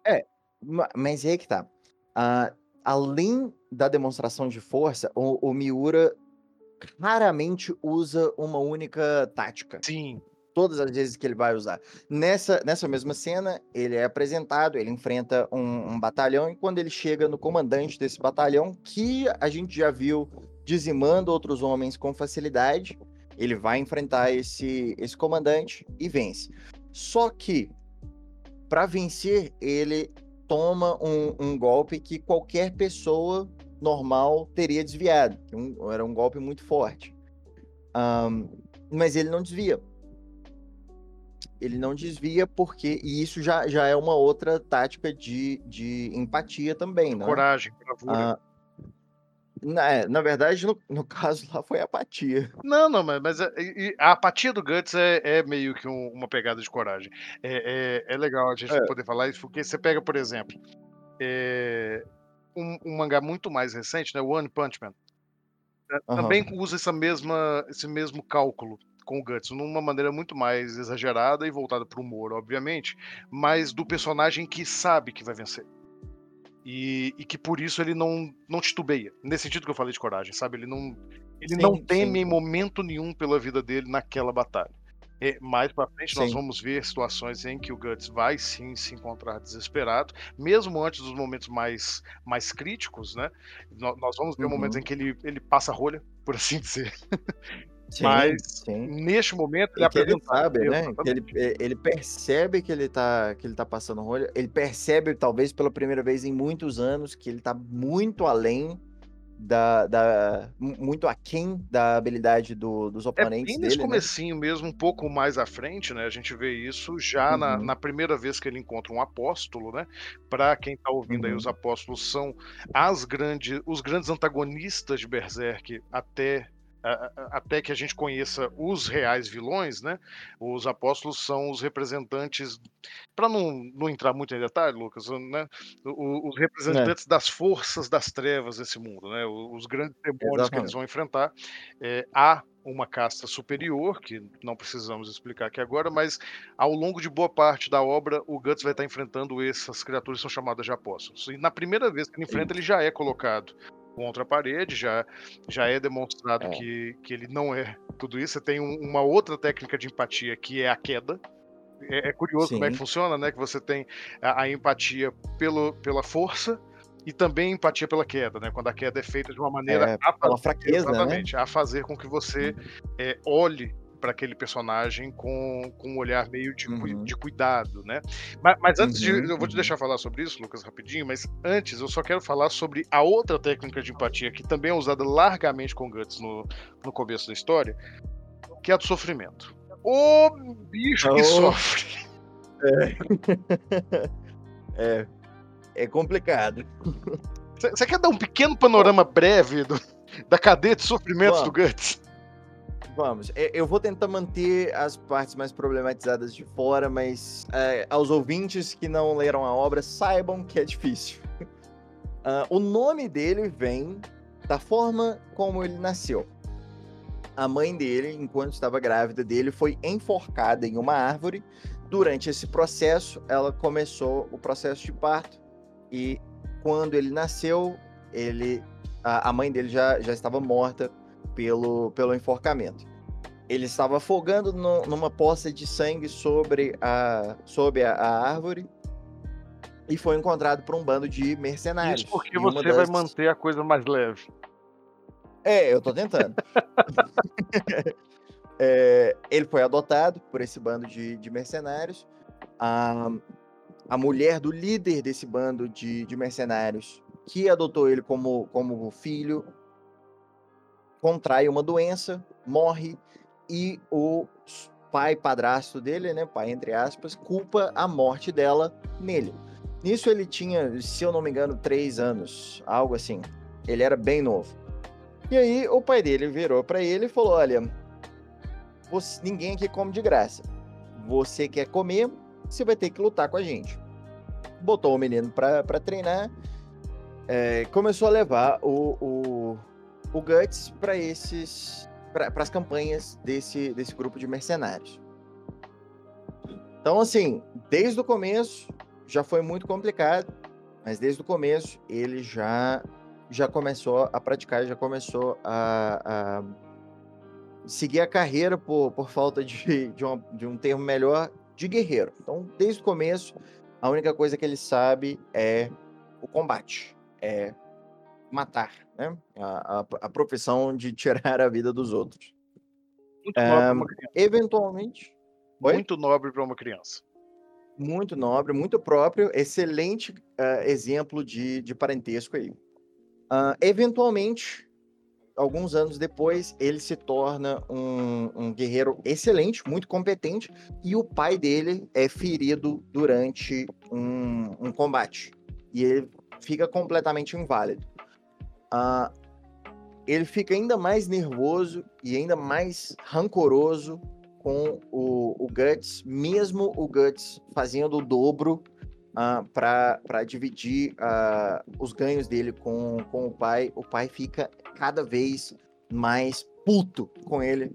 É, mas é aí que tá. Uh, além da demonstração de força, o, o Miura raramente usa uma única tática. Sim. Todas as vezes que ele vai usar. Nessa, nessa mesma cena, ele é apresentado, ele enfrenta um, um batalhão, e quando ele chega no comandante desse batalhão, que a gente já viu dizimando outros homens com facilidade, ele vai enfrentar esse, esse comandante e vence. Só que, para vencer, ele toma um, um golpe que qualquer pessoa normal teria desviado. Um, era um golpe muito forte. Um, mas ele não desvia. Ele não desvia porque... E isso já, já é uma outra tática de, de empatia também, né? Coragem, bravura. Uh, na, na verdade, no, no caso lá foi apatia. Não, não, mas, mas a, a apatia do Guts é, é meio que um, uma pegada de coragem. É, é, é legal a gente é. poder falar isso, porque você pega, por exemplo, é, um, um mangá muito mais recente, né, One Punch Man, uhum. também usa essa mesma, esse mesmo cálculo com o Guts, numa maneira muito mais exagerada e voltada para o humor, obviamente, mas do personagem que sabe que vai vencer. E, e que por isso ele não, não titubeia. Nesse sentido que eu falei de coragem, sabe? Ele não, ele sim, não teme sim. em momento nenhum pela vida dele naquela batalha. É, mais pra frente sim. nós vamos ver situações em que o Guts vai sim se encontrar desesperado, mesmo antes dos momentos mais, mais críticos, né? Nós, nós vamos ver uhum. momentos em que ele, ele passa a rolha, por assim dizer. Sim, mas sim. neste momento ele, ele sabe, né? ele, ele percebe que ele tá, que ele tá passando rolha, ele percebe talvez pela primeira vez em muitos anos que ele tá muito além da, da muito aquém da habilidade do, dos oponentes é, dele, nesse comecinho, né? Mesmo um pouco mais à frente, né? A gente vê isso já uhum. na, na primeira vez que ele encontra um apóstolo, né? Para quem tá ouvindo uhum. aí, os apóstolos são as grandes, os grandes antagonistas de Berserk até até que a gente conheça os reais vilões, né? Os apóstolos são os representantes, para não, não entrar muito em detalhe, Lucas, né? Os representantes é. das forças das trevas desse mundo, né? Os grandes demônios que eles vão enfrentar. É, há uma casta superior, que não precisamos explicar aqui agora, mas ao longo de boa parte da obra, o Guts vai estar enfrentando essas criaturas que são chamadas de apóstolos. E na primeira vez que ele enfrenta, ele já é colocado contra a parede, já, já é demonstrado é. Que, que ele não é tudo isso. Você tem um, uma outra técnica de empatia, que é a queda. É, é curioso Sim. como é que funciona, né? Que você tem a, a empatia pelo, pela força e também empatia pela queda, né? Quando a queda é feita de uma maneira é, a fazer, pela fraqueza, exatamente, né? A fazer com que você uhum. é, olhe para aquele personagem com, com um olhar meio de, uhum. de cuidado, né? Mas, mas antes uhum, de... Eu vou te deixar falar sobre isso, Lucas, rapidinho, mas antes eu só quero falar sobre a outra técnica de empatia que também é usada largamente com Guts no, no começo da história, que é a do sofrimento. Ô bicho que oh. sofre! É. é. É complicado. Você quer dar um pequeno panorama breve do, da cadeia de sofrimentos Vamos. do Guts? Vamos. Eu vou tentar manter as partes mais problematizadas de fora, mas é, aos ouvintes que não leram a obra, saibam que é difícil. Uh, o nome dele vem da forma como ele nasceu. A mãe dele, enquanto estava grávida dele, foi enforcada em uma árvore. Durante esse processo, ela começou o processo de parto. E quando ele nasceu, ele, a, a mãe dele já, já estava morta pelo, pelo enforcamento. Ele estava afogando no, numa poça de sangue sobre a, sobre a, a árvore e foi encontrado por um bando de mercenários. Isso porque você das... vai manter a coisa mais leve. É, eu tô tentando. é, ele foi adotado por esse bando de, de mercenários. A, a mulher do líder desse bando de, de mercenários, que adotou ele como, como filho, contrai uma doença, morre, e o pai padrasto dele, né, pai entre aspas, culpa a morte dela nele. Nisso ele tinha, se eu não me engano, três anos, algo assim. Ele era bem novo. E aí o pai dele virou pra ele e falou, olha, você, ninguém aqui come de graça. Você quer comer, você vai ter que lutar com a gente. Botou o menino pra, pra treinar, é, começou a levar o... o o Guts para esses para as campanhas desse, desse grupo de mercenários. Então, assim, desde o começo já foi muito complicado, mas desde o começo ele já, já começou a praticar, já começou a, a seguir a carreira por, por falta de, de, uma, de um termo melhor, de guerreiro. Então, desde o começo, a única coisa que ele sabe é o combate, é matar, né? A, a, a profissão de tirar a vida dos outros. Muito nobre para uma criança. Eventualmente... Oi? Muito nobre para uma criança. Muito nobre, muito próprio, excelente uh, exemplo de, de parentesco aí. Uh, eventualmente, alguns anos depois, ele se torna um, um guerreiro excelente, muito competente, e o pai dele é ferido durante um, um combate. E ele fica completamente inválido. Uh, ele fica ainda mais nervoso e ainda mais rancoroso com o, o Guts, mesmo o Guts fazendo o dobro uh, para dividir uh, os ganhos dele com, com o pai. O pai fica cada vez mais puto com ele,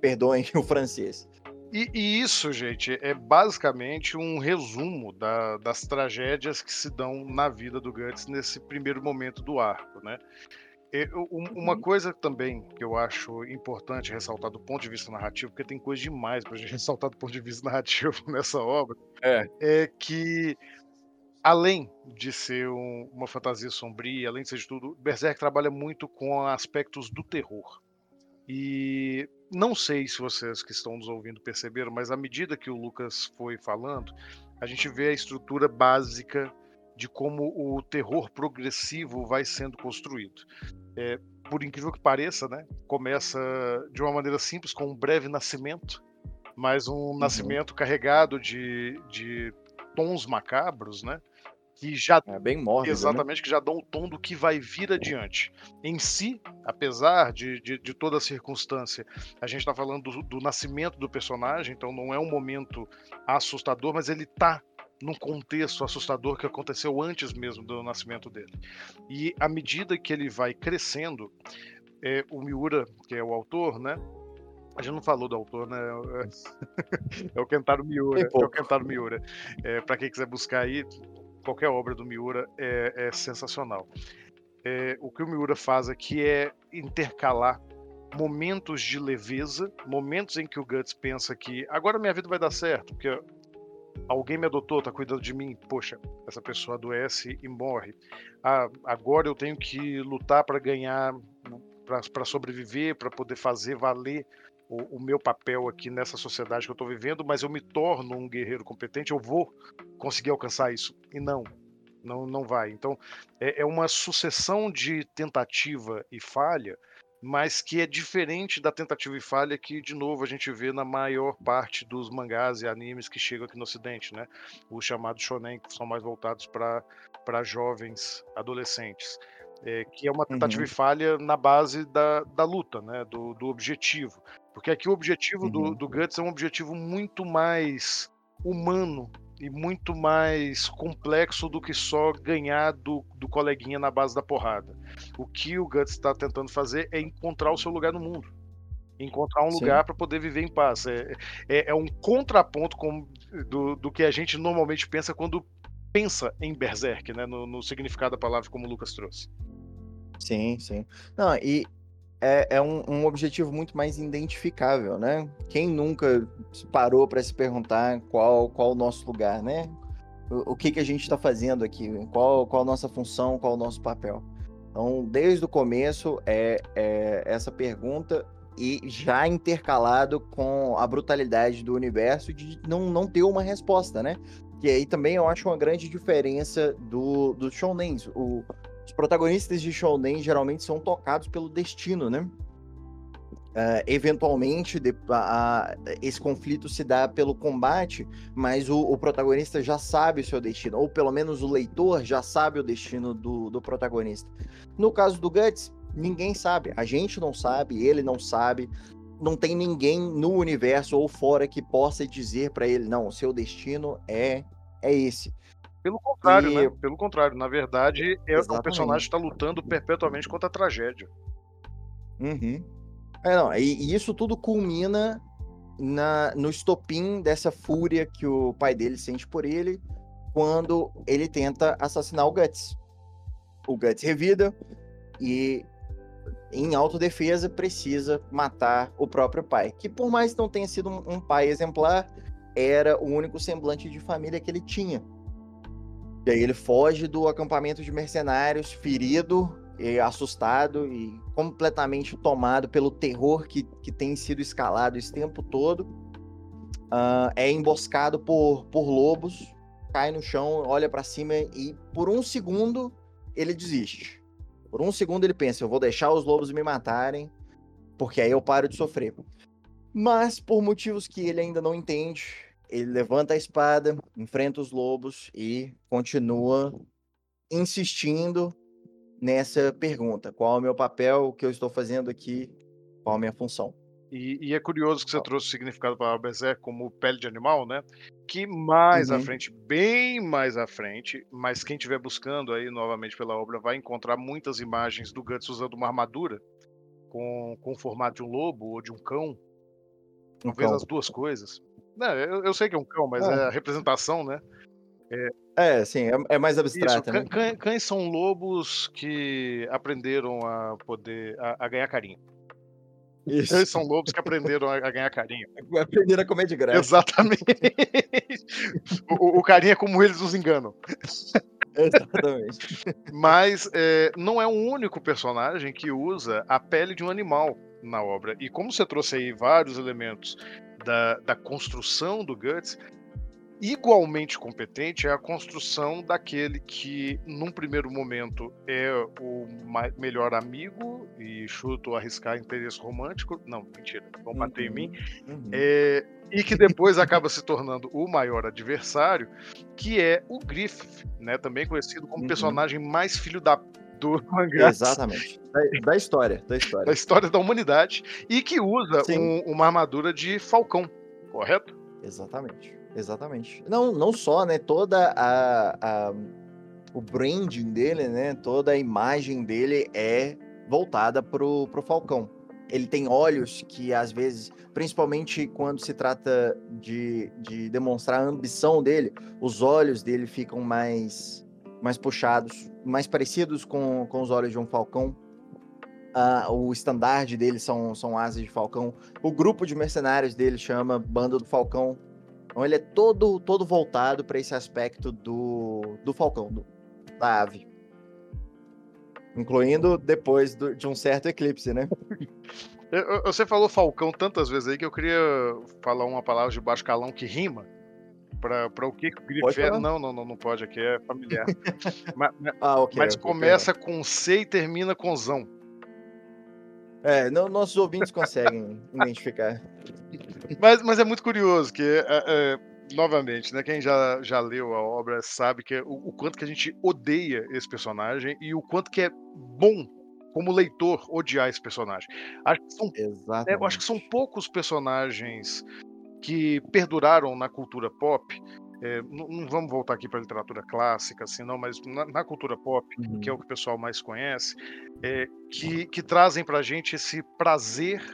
perdoem o francês. E, e isso, gente, é basicamente um resumo da, das tragédias que se dão na vida do Guts nesse primeiro momento do arco, né? E, um, uma coisa também que eu acho importante ressaltar do ponto de vista narrativo, porque tem coisa demais pra gente ressaltar do ponto de vista narrativo nessa obra, é, é que, além de ser um, uma fantasia sombria, além de ser de tudo, Berserk trabalha muito com aspectos do terror. E não sei se vocês que estão nos ouvindo perceberam, mas à medida que o Lucas foi falando, a gente vê a estrutura básica de como o terror progressivo vai sendo construído. É, por incrível que pareça, né, começa de uma maneira simples, com um breve nascimento, mas um uhum. nascimento carregado de, de tons macabros, né? Que já, é bem mórbido, exatamente, né? Que já dão o tom do que vai vir adiante. Em si, apesar de, de, de toda a circunstância, a gente está falando do, do nascimento do personagem, então não é um momento assustador, mas ele está num contexto assustador que aconteceu antes mesmo do nascimento dele. E à medida que ele vai crescendo, é, o Miura, que é o autor, né? A gente não falou do autor, né? É o Kentaro Miura. É o Kentaro Miura. É, para quem quiser buscar aí... Qualquer obra do Miura é, é sensacional. é, o que o Miura faz aqui é intercalar momentos de leveza, momentos em que o Guts pensa que agora minha vida vai dar certo, porque alguém me adotou, tá cuidando de mim, poxa, essa pessoa adoece e morre. Ah, agora eu tenho que lutar para ganhar, para sobreviver, para poder fazer valer o, o meu papel aqui nessa sociedade que eu estou vivendo, mas eu me torno um guerreiro competente, eu vou conseguir alcançar isso. E não, não, não vai. Então, é, é uma sucessão de tentativa e falha, mas que é diferente da tentativa e falha que, de novo, a gente vê na maior parte dos mangás e animes que chegam aqui no Ocidente, né? Os chamados shonen, que são mais voltados para jovens, adolescentes, é, que é uma tentativa uhum. e falha na base da, da luta, né? Do, do objetivo. Porque aqui o objetivo uhum. do, do Guts é um objetivo muito mais humano e muito mais complexo do que só ganhar do, do coleguinha na base da porrada. O que o Guts está tentando fazer é encontrar o seu lugar no mundo, encontrar um Sim. lugar para poder viver em paz. É, é, é um contraponto com, do, do que a gente normalmente pensa quando pensa em Berserk, né? No, no significado da palavra, como o Lucas trouxe. Sim, sim. Não, e é, é um, um objetivo muito mais identificável, né? Quem nunca parou para se perguntar qual, qual o nosso lugar, né? O, o que, que a gente está fazendo aqui? Qual, qual a nossa função? Qual o nosso papel? Então, desde o começo, é, é essa pergunta e já intercalado com a brutalidade do universo de não, não ter uma resposta, né? Que aí também eu acho uma grande diferença do, do shonen. O... Os protagonistas de shonen geralmente são tocados pelo destino, né? Uh, eventualmente, de, a, a, esse conflito se dá pelo combate, mas o, o protagonista já sabe o seu destino, ou pelo menos o leitor já sabe o destino do, do protagonista. No caso do Guts, ninguém sabe. A gente não sabe, ele não sabe. Não tem ninguém no universo ou fora que possa dizer para ele, não, o seu destino é, é esse. Pelo contrário, e... né? Pelo contrário, na verdade, é o personagem está lutando perpetuamente contra a tragédia. Uhum. É, não, e, e isso tudo culmina na, no estopim dessa fúria que o pai dele sente por ele quando ele tenta assassinar o Guts. O Guts revida e, em autodefesa, precisa matar o próprio pai, que por mais que não tenha sido um, um pai exemplar, era o único semblante de família que ele tinha. E aí ele foge do acampamento de mercenários, ferido, e assustado e completamente tomado pelo terror que, que tem sido escalado esse tempo todo. Uh, é emboscado por, por lobos, cai no chão, olha pra cima e por um segundo ele desiste. Por um segundo ele pensa, eu vou deixar os lobos me matarem, porque aí eu paro de sofrer. Mas por motivos que ele ainda não entende... Ele levanta a espada, enfrenta os lobos e continua insistindo nessa pergunta. Qual é o meu papel, o que eu estou fazendo aqui, qual é a minha função? E, e é curioso que você trouxe o significado para o Berserk como pele de animal, né? Que mais uhum. à frente, bem mais à frente, mas quem estiver buscando aí novamente pela obra vai encontrar muitas imagens do Guts usando uma armadura com, com o formato de um lobo ou de um cão. Talvez as duas coisas. Não, eu, eu sei que é um cão, mas ah. é a representação, né? É, é sim, é, é mais abstrata. Né? Cã, cães são lobos que aprenderam a poder a, a ganhar carinho. Isso. Cães são lobos que aprenderam a, a ganhar carinho. Aprenderam a comer de graça. Exatamente. o, o carinho é como eles nos enganam. Exatamente. Mas é, não é o único personagem que usa a pele de um animal na obra. E como você trouxe aí vários elementos Da, da construção do Guts, igualmente competente é a construção daquele que, num primeiro momento, é o ma- melhor amigo, e chuto arriscar interesse romântico, não, mentira, vão bater uhum. em mim, uhum. é, e que depois acaba se tornando o maior adversário, que é o Griffith, né, também conhecido como o uhum. personagem mais filho da... do mangá. Exatamente. Da, da história. Da história da história da humanidade. E que usa um, uma armadura de falcão, correto? Exatamente. Exatamente. Não, não só, né? Toda a, a... O branding dele, né? Toda a imagem dele é voltada pro, pro falcão. Ele tem olhos que, às vezes, principalmente quando se trata de, de demonstrar a ambição dele, os olhos dele ficam mais... mais puxados, mais parecidos com, com os olhos de um falcão. Uh, o estandarte deles são, são asas de falcão. O grupo de mercenários dele chama Bando do Falcão. Então ele é todo, todo voltado para esse aspecto do, do falcão, do, da ave. Incluindo depois do, de um certo eclipse, né? Você falou falcão tantas vezes aí que eu queria falar uma palavra de baixo calão que rima. Para o que o Griffith é? Não, não, não pode, aqui é familiar. mas ah, okay, mas okay, começa okay. com C e termina com zão. É, não, nossos ouvintes conseguem identificar. Mas, mas é muito curioso que, é, é, novamente, né, quem já, já leu a obra sabe que é o, o quanto que a gente odeia esse personagem e o quanto que é bom, como leitor, odiar esse personagem. Acho que são, é, eu acho que são poucos personagens que perduraram na cultura pop. É, não, não vamos voltar aqui para a literatura clássica, assim, não, mas na, na cultura pop, uhum. que é o que o pessoal mais conhece, é, que, que trazem para a gente esse prazer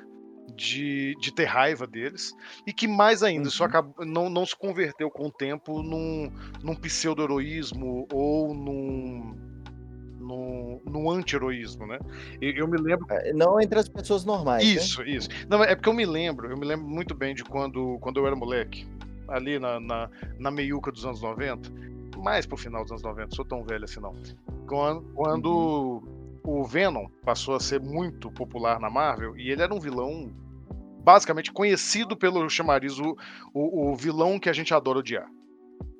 de, de ter raiva deles, e que mais ainda, uhum. isso acabou, não, não se converteu com o tempo num, num pseudo-heroísmo ou num, num, num anti-heroísmo, né? Eu, eu me lembro... Não entre as pessoas normais, Isso, né? isso. Não, é porque eu me lembro, eu me lembro muito bem de quando, quando eu era moleque, ali na, na, na meiuca dos anos noventa, mais pro final dos anos noventa, sou tão velho assim não, quando, quando uhum. o Venom passou a ser muito popular na Marvel, e ele era um vilão basicamente conhecido pelo chamarizo, o, o vilão que a gente adora odiar,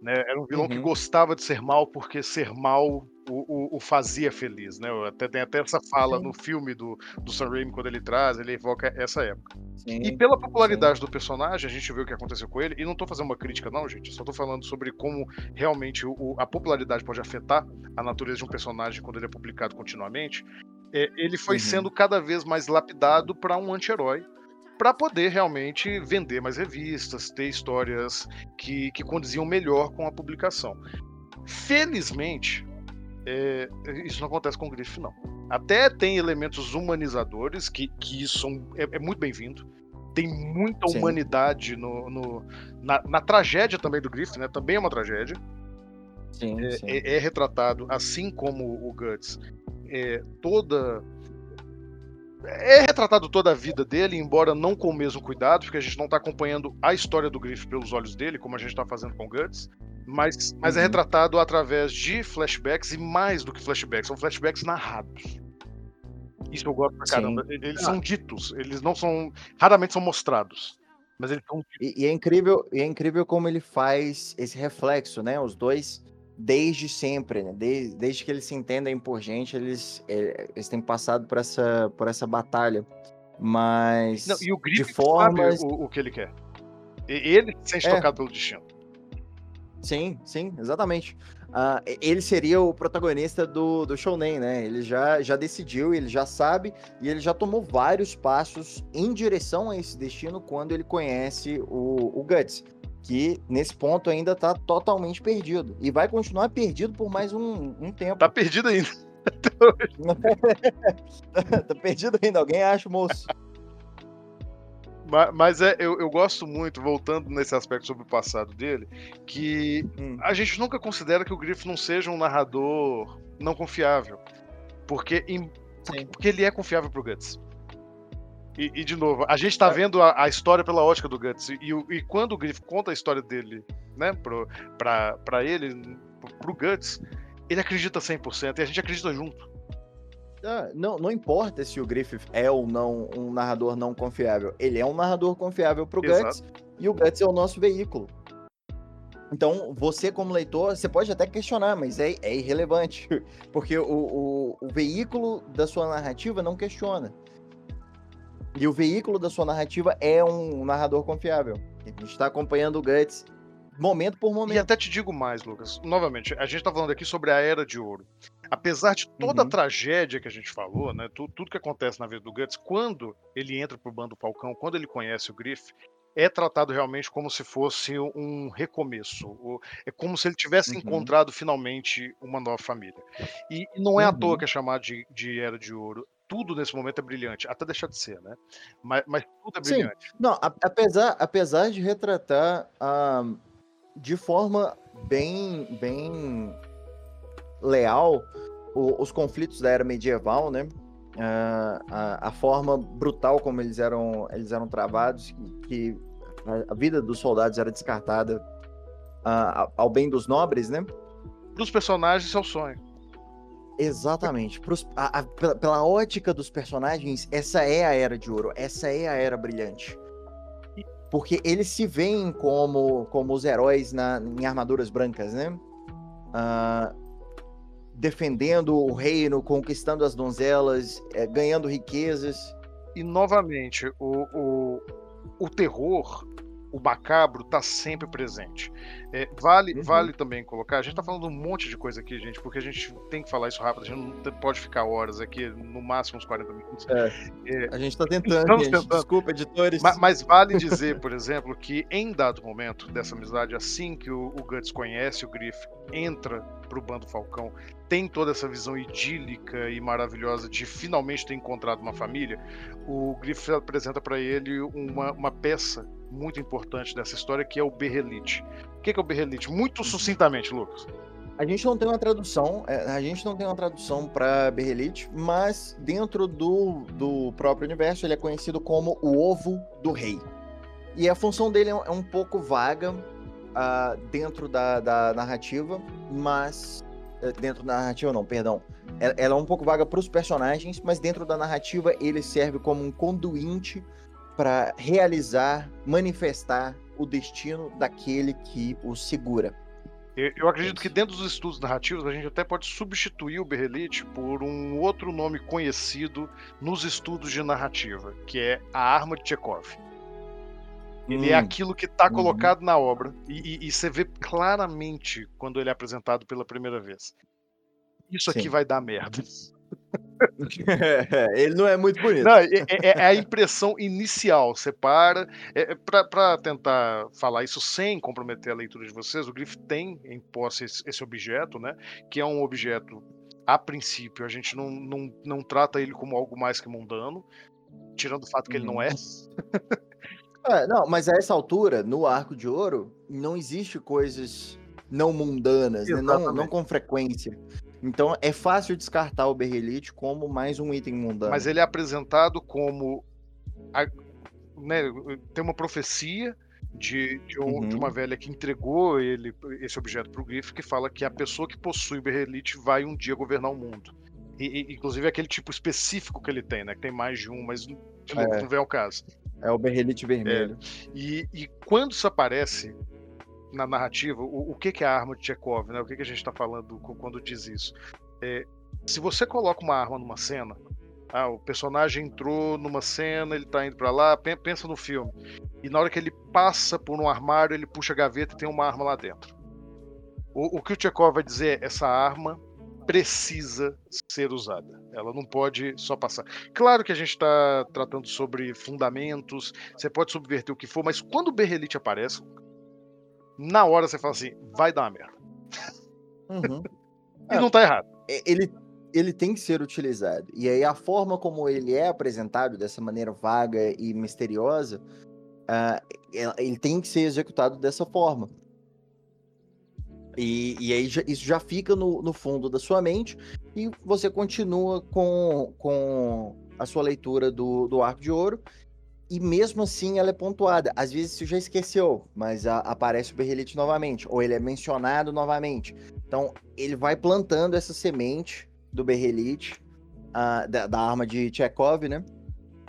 né? Era um vilão uhum. que gostava de ser mal porque ser mal o, o, o fazia feliz, né? Até, tem até essa fala Sim. no filme do, do Sam Raimi, quando ele traz, ele evoca essa época. Sim. E pela popularidade Sim. do personagem, a gente vê o que aconteceu com ele, e não tô fazendo uma crítica não, gente, eu só tô falando sobre como realmente o, a popularidade pode afetar a natureza de um personagem quando ele é publicado continuamente. É, ele foi uhum. sendo cada vez mais lapidado para um anti-herói, para poder realmente vender mais revistas, ter histórias que, que condiziam melhor com a publicação. Felizmente, é, isso não acontece com o Griffith, não. Até tem elementos humanizadores, que, que isso é, é muito bem-vindo. Tem muita Sim. humanidade no, no, na, na tragédia também do Griffith, né? Também é uma tragédia. Sim, é, sim. É, é retratado, assim como o Guts, é, toda... É retratado toda a vida dele, embora não com o mesmo cuidado, porque a gente não está acompanhando a história do Griffith pelos olhos dele, como a gente está fazendo com o Guts, mas, mas uhum. é retratado através de flashbacks, e mais do que flashbacks, são flashbacks narrados. Isso eu gosto pra caramba. Sim. Eles são ditos, eles não são... Raramente são mostrados, mas eles são ditos. E, e, é incrível, e é incrível como ele faz esse reflexo, né? Os dois... Desde sempre, né? desde, desde que eles se entendem por gente, eles, eles têm passado por essa, por essa batalha, mas Não, e o Griffith de formas... sabe o, o que ele quer. Ele se sente é. tocado pelo destino. Sim, sim, exatamente. Uh, ele seria o protagonista do, do Shounen, né? Ele já, já decidiu, ele já sabe, e ele já tomou vários passos em direção a esse destino quando ele conhece o, o Guts, que nesse ponto ainda tá totalmente perdido. E vai continuar perdido por mais um, um tempo. Tá perdido ainda. Tá perdido ainda. Alguém acha, moço. Mas, mas é, eu, eu gosto muito, voltando nesse aspecto sobre o passado dele, que hum. a gente nunca considera que o Griffith não seja um narrador não confiável. Porque, em, porque, porque ele é confiável pro Guts. E, e, de novo, a gente tá vendo a, a história pela ótica do Guts, e, e quando o Griffith conta a história dele, né, pro, pra, pra ele, pro, pro Guts, ele acredita cem por cento, e a gente acredita junto. Ah, não, não importa se o Griffith é ou não um narrador não confiável, ele é um narrador confiável pro Exato. Guts, e o Guts é o nosso veículo. Então, você como leitor, você pode até questionar, mas é, é irrelevante, porque o, o, o veículo da sua narrativa não questiona. E o veículo da sua narrativa é um narrador confiável. A gente está acompanhando o Guts momento por momento. E até te digo mais, Lucas. Novamente, a gente está falando aqui sobre a Era de Ouro. Apesar de toda uhum. a tragédia que a gente falou, né, tudo, tudo que acontece na vida do Guts, quando ele entra pro Bando do Falcão, quando ele conhece o Griffith, é tratado realmente como se fosse um recomeço. É como se ele tivesse uhum. encontrado finalmente uma nova família. E não é uhum. à toa que é chamado de, de Era de Ouro. Tudo nesse momento é brilhante, até deixar de ser, né? Mas, mas tudo é brilhante. Sim. Não, apesar, apesar de retratar ah, de forma bem, bem leal, o, os conflitos da era medieval, né? Uh, a, a forma brutal como eles eram, eles eram travados, que a, a vida dos soldados era descartada uh, ao bem dos nobres, né? Para os personagens é o sonho. Exatamente. Pros, a, a, pela, pela ótica dos personagens, essa é a Era de Ouro, essa é a Era Brilhante. Porque eles se veem como, como os heróis na, em armaduras brancas, né? Uh, defendendo o reino, conquistando as donzelas, é, ganhando riquezas. E, novamente, o, o, o terror, o macabro, está sempre presente. É, vale, uhum. vale também colocar... A gente está falando um monte de coisa aqui, gente, porque a gente tem que falar isso rápido, a gente não pode ficar horas aqui, no máximo uns quarenta minutos. É, é, a gente está tentando, gente. tentando, desculpa, editores. Mas, mas vale dizer, por exemplo, que em dado momento dessa amizade, assim que o, o Guts conhece o Griffith, entra pro Bando Falcão, tem toda essa visão idílica e maravilhosa de finalmente ter encontrado uma família, o Griffith apresenta para ele uma, uma peça muito importante dessa história, que é o Behelit. O que é, que é o Behelit? Muito sucintamente, Lucas. A gente não tem uma tradução, a gente não tem uma tradução para Behelit, mas dentro do, do próprio universo ele é conhecido como o ovo do rei. E a função dele é um pouco vaga uh, dentro da, da narrativa, mas... Dentro da narrativa não, perdão. Ela, ela é um pouco vaga para os personagens, mas dentro da narrativa ele serve como um conduíte para realizar, manifestar o destino daquele que o segura. Eu, eu acredito que dentro dos estudos narrativos a gente até pode substituir o Behelit por um outro nome conhecido nos estudos de narrativa, que é a arma de Chekhov. Ele hum. é aquilo que está colocado hum. na obra e, e, e você vê claramente quando ele é apresentado pela primeira vez. Isso Sim. aqui vai dar merda. Ele não é muito bonito. Não, é, é a impressão inicial. Você para. É, para tentar falar isso sem comprometer a leitura de vocês, o Griffith tem em posse esse, esse objeto, né? Que é um objeto, a princípio, a gente não, não, não trata ele como algo mais que mundano, tirando o fato que hum. ele não é. é. Não, mas a essa altura, no Arco de Ouro, não existe coisas não mundanas, né? não, não com frequência. Então é fácil descartar o Behelit como mais um item mundano. Mas ele é apresentado como a, né, tem uma profecia de, de, um, uhum. de uma velha que entregou ele, esse objeto para o Griffith, que fala que a pessoa que possui o Behelit vai um dia governar o mundo. E, e, inclusive aquele tipo específico que ele tem, né? Que tem mais de um, mas não, é. não vem ao caso. É o Behelit vermelho. É. E, e quando isso aparece na narrativa, o, o que, que é a arma de Chekhov, né? O que, que a gente está falando quando diz isso? É, se você coloca uma arma numa cena, ah, o personagem entrou numa cena, ele está indo para lá, pensa no filme, e na hora que ele passa por um armário, ele puxa a gaveta e tem uma arma lá dentro. O, o que o Chekhov vai dizer é, essa arma precisa ser usada, ela não pode só passar. Claro que a gente está tratando sobre fundamentos, você pode subverter o que for, mas quando o Behelit aparece, na hora você fala assim, vai dar uma merda. Uhum. E é, não tá errado. Ele, ele tem que ser utilizado. E aí a forma como ele é apresentado, dessa maneira vaga e misteriosa, uh, ele tem que ser executado dessa forma. E, e aí já, isso já fica no, no fundo da sua mente e você continua com, com a sua leitura do, do Arco de Ouro. E mesmo assim ela é pontuada. Às vezes você já esqueceu, mas a, aparece o Behelit novamente, ou ele é mencionado novamente. Então ele vai plantando essa semente do Behelit, uh, da, da arma de Chekhov, né?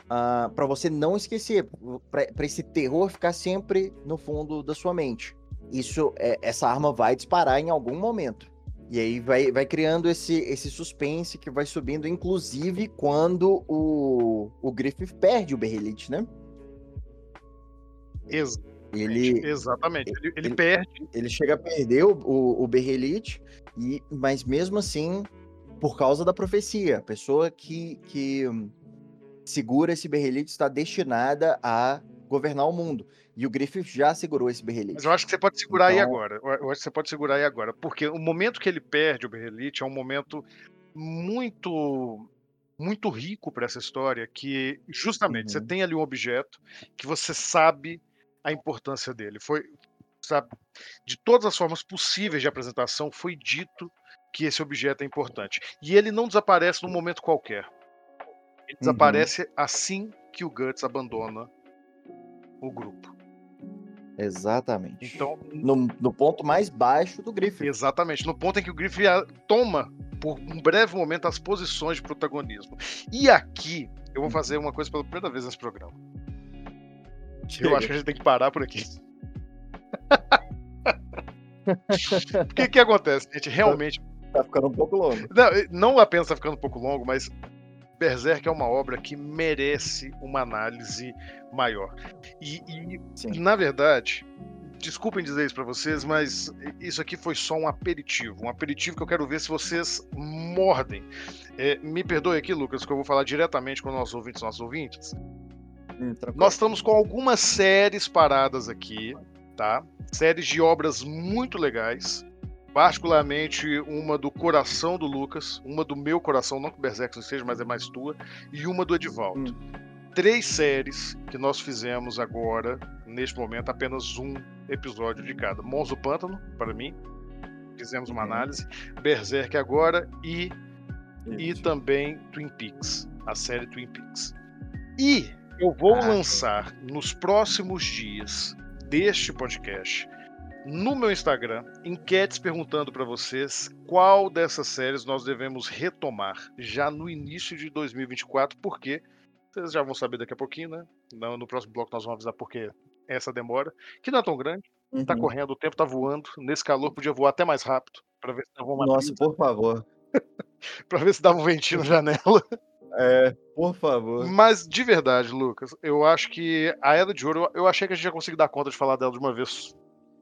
Uh, para você não esquecer, para esse terror ficar sempre no fundo da sua mente. Isso, é, essa arma vai disparar em algum momento. E aí vai, vai criando esse, esse suspense que vai subindo, inclusive quando o, o Griffith perde o Behelit, né? Exatamente. Ele, exatamente. Ele, ele, ele perde. Ele chega a perder o, o, o Behelit, e, mas mesmo assim, por causa da profecia, a pessoa que, que segura esse Behelit está destinada a governar o mundo. E o Griffith já segurou esse Behelit. Mas eu acho que você pode segurar então... aí agora. Eu acho que você pode segurar aí agora. Porque o momento que ele perde o Behelit é um momento muito, muito rico para essa história. Que justamente uhum. você tem ali um objeto que você sabe a importância dele. Foi, sabe, de todas as formas possíveis de apresentação, foi dito que esse objeto é importante. E ele não desaparece num momento qualquer. Ele uhum. desaparece assim que o Guts abandona o grupo. Exatamente. Então, no, no ponto mais baixo do Griffith. Exatamente. No ponto em que o Griffith toma, por um breve momento, as posições de protagonismo. E aqui, eu vou fazer uma coisa pela primeira vez nesse programa. Que eu acho que a gente tem que parar por aqui. O que que acontece, gente? Realmente... Tá ficando um pouco longo. Não, não apenas tá ficando um pouco longo, mas Berserk é uma obra que merece uma análise maior. E, e na verdade, desculpem dizer isso pra vocês, mas isso aqui foi só um aperitivo. Um aperitivo que eu quero ver se vocês mordem. É, me perdoe aqui, Lucas, que eu vou falar diretamente com os nossos ouvintes, nossos ouvintes. Hum, Nós estamos com algumas séries paradas aqui, tá? Séries de obras muito legais, particularmente uma do coração do Lucas, uma do meu coração, não que o Berserk não seja, mas é mais tua, e uma do Edivaldo. Hum. Três séries que nós fizemos agora, neste momento, apenas um episódio de cada. Mons do Pântano, para mim, fizemos uma análise, Berserk agora e, e também Twin Peaks, a série Twin Peaks. E eu vou ah, lançar é. nos próximos dias deste podcast... no meu Instagram, enquetes perguntando para vocês qual dessas séries nós devemos retomar já no início de dois mil e vinte e quatro, porque vocês já vão saber daqui a pouquinho, né? No, no próximo bloco nós vamos avisar porque essa demora, que não é tão grande, uhum. tá correndo, o tempo tá voando, nesse calor podia voar até mais rápido, para ver se dava uma... Nossa, pinta. Por favor. Para ver se dava um ventinho na janela. É, por favor. Mas de verdade, Lucas, eu acho que a Era de Ouro, eu achei que a gente ia conseguir dar conta de falar dela de uma vez.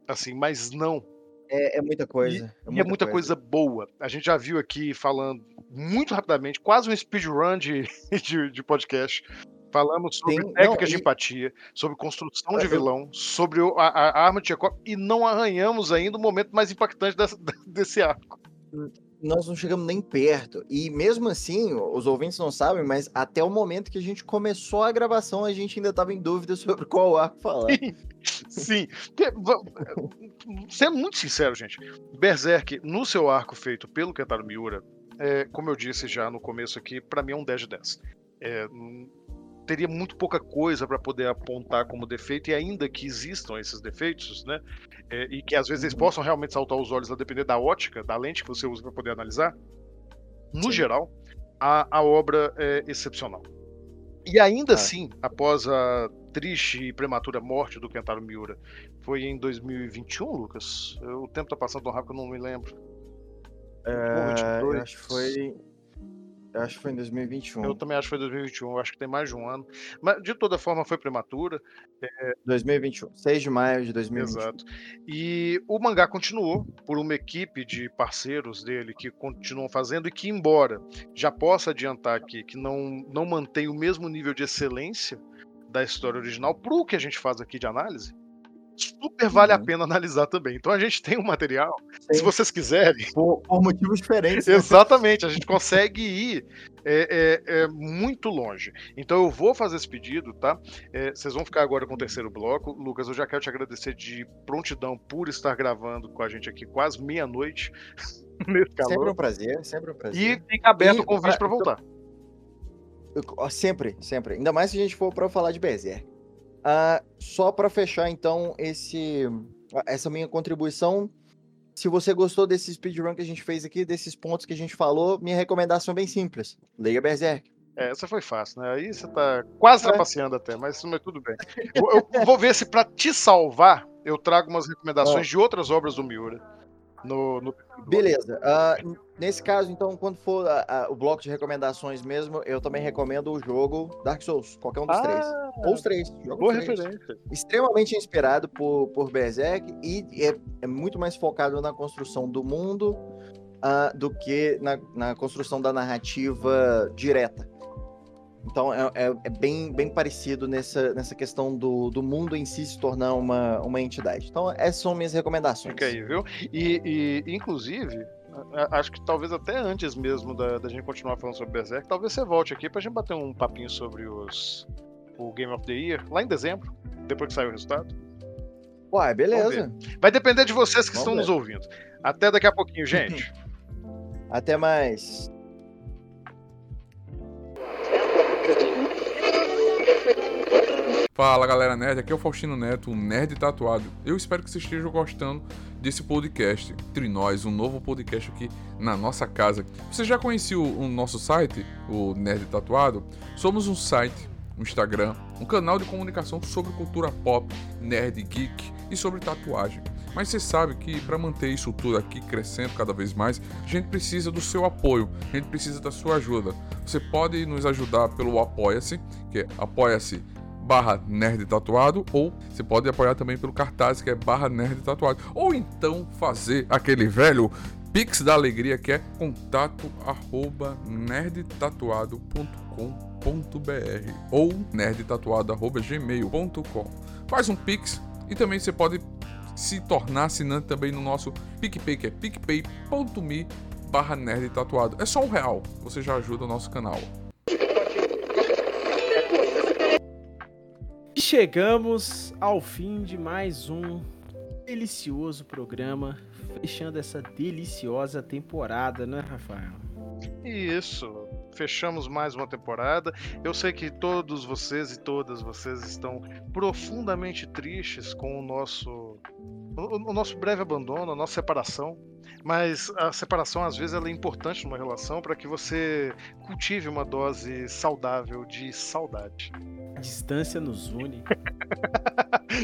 Assim, mas não. É, é muita coisa. E é muita, é muita coisa. coisa boa. A gente já viu aqui falando muito rapidamente, quase um speedrun de, de, de podcast. Falamos sobre Tem, técnicas não, de e... empatia, sobre construção ah, de vilão, eu... sobre a, a arma de Chekhov, e não arranhamos ainda o momento mais impactante dessa, desse arco. Nós não chegamos nem perto. E mesmo assim, os ouvintes não sabem, mas até o momento que a gente começou a gravação, a gente ainda estava em dúvida sobre qual arco falar. Sim, sim. Sendo muito sincero, gente, Berserk, no seu arco feito pelo Kentaro Miura, é, como eu disse já no começo aqui, para mim é um dez de dez. É, teria muito pouca coisa para poder apontar como defeito, e ainda que existam esses defeitos, né, é, e que às vezes eles possam realmente saltar os olhos a depender da ótica, da lente que você usa para poder analisar, no Sim. geral, a, a obra é excepcional. E ainda ah. assim, após a triste e prematura morte do Kentaro Miura, foi em dois mil e vinte e um, Lucas? O tempo tá passando tão rápido que eu não me lembro. É, eu acho que foi... Eu acho que foi em dois mil e vinte e um. Eu também acho que foi em dois mil e vinte e um, eu acho que tem mais de um ano. Mas, de toda forma, foi prematura. É... dois mil e vinte e um, seis de maio de dois mil e vinte e um. Exato. E o mangá continuou por uma equipe de parceiros dele que continuam fazendo e que, embora já posso adiantar aqui que não, não mantém o mesmo nível de excelência da história original, pro que a gente faz aqui de análise, super vale uhum. a pena analisar também. Então a gente tem um material, Sim. se vocês quiserem. Por, por motivos diferentes. Exatamente, a gente consegue ir é, é, é, muito longe. Então eu vou fazer esse pedido, tá? É, vocês vão ficar agora com o terceiro bloco. Lucas, eu já quero te agradecer de prontidão por estar gravando com a gente aqui quase meia-noite. Sempre um prazer, sempre um prazer. E fica aberto e, o convite para voltar. Eu, sempre, sempre. Ainda mais se a gente for para falar de Berserk. Uh, só para fechar então esse, essa minha contribuição, se você gostou desse speedrun que a gente fez aqui, desses pontos que a gente falou, minha recomendação é bem simples: leia Berserk. É, essa foi fácil, né? Aí você tá quase trapaceando até, mas tudo bem. Eu, eu vou ver se para te salvar eu trago umas recomendações é. de outras obras do Miura no, no... Beleza, uh, nesse caso então, quando for uh, uh, o bloco de recomendações mesmo, eu também recomendo o jogo Dark Souls, qualquer um dos ah, três ou os três, boa três. Referência. Extremamente inspirado por, por Berserk e é, é muito mais focado na construção do mundo uh, do que na, na construção da narrativa direta. Então é, é, é bem, bem parecido nessa, nessa questão do, do mundo em si se tornar uma, uma entidade. Então essas são minhas recomendações. Fica aí, viu? E, e inclusive, acho que talvez até antes mesmo da, da gente continuar falando sobre Berserk, talvez você volte aqui pra gente bater um papinho sobre os, o Game of the Year, lá em dezembro, depois que sair o resultado. Uai, beleza. Vai depender de vocês que Vamos estão ver. Nos ouvindo. Até daqui a pouquinho, gente. Até mais. Fala galera nerd, aqui é o Faustino Neto, o Nerd Tatuado. Eu espero que vocês estejam gostando desse podcast entre nós, um novo podcast aqui na nossa casa. Você já conheceu o nosso site, o Nerd Tatuado? Somos um site, um Instagram, um canal de comunicação sobre cultura pop, nerd, geek e sobre tatuagem. Mas você sabe que para manter isso tudo aqui crescendo cada vez mais, a gente precisa do seu apoio, a gente precisa da sua ajuda. Você pode nos ajudar pelo Apoia-se, que é apoia-se barra Nerd Tatuado, ou você pode apoiar também pelo cartaz, que é barra Nerd Tatuado, ou então fazer aquele velho Pix da Alegria, que é contato arroba nerdtatuado ponto com ponto br ou nerdtatuado arroba gmail ponto com. Faz um Pix e também você pode se tornar assinante também no nosso PicPay, que é picpay.me barra nerd tatuado. É só um real, você já ajuda o nosso canal. E chegamos ao fim de mais um delicioso programa, fechando essa deliciosa temporada, né, Rafael? Isso, fechamos mais uma temporada. Eu sei que todos vocês e todas vocês estão profundamente tristes com o nosso, o nosso breve abandono, a nossa separação. Mas a separação, às vezes, ela é importante numa relação para que você cultive uma dose saudável de saudade. A distância nos une.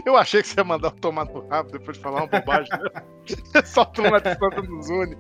Eu achei que você ia mandar eu tomar no rabo depois de falar uma bobagem. Só tomar a distância nos une.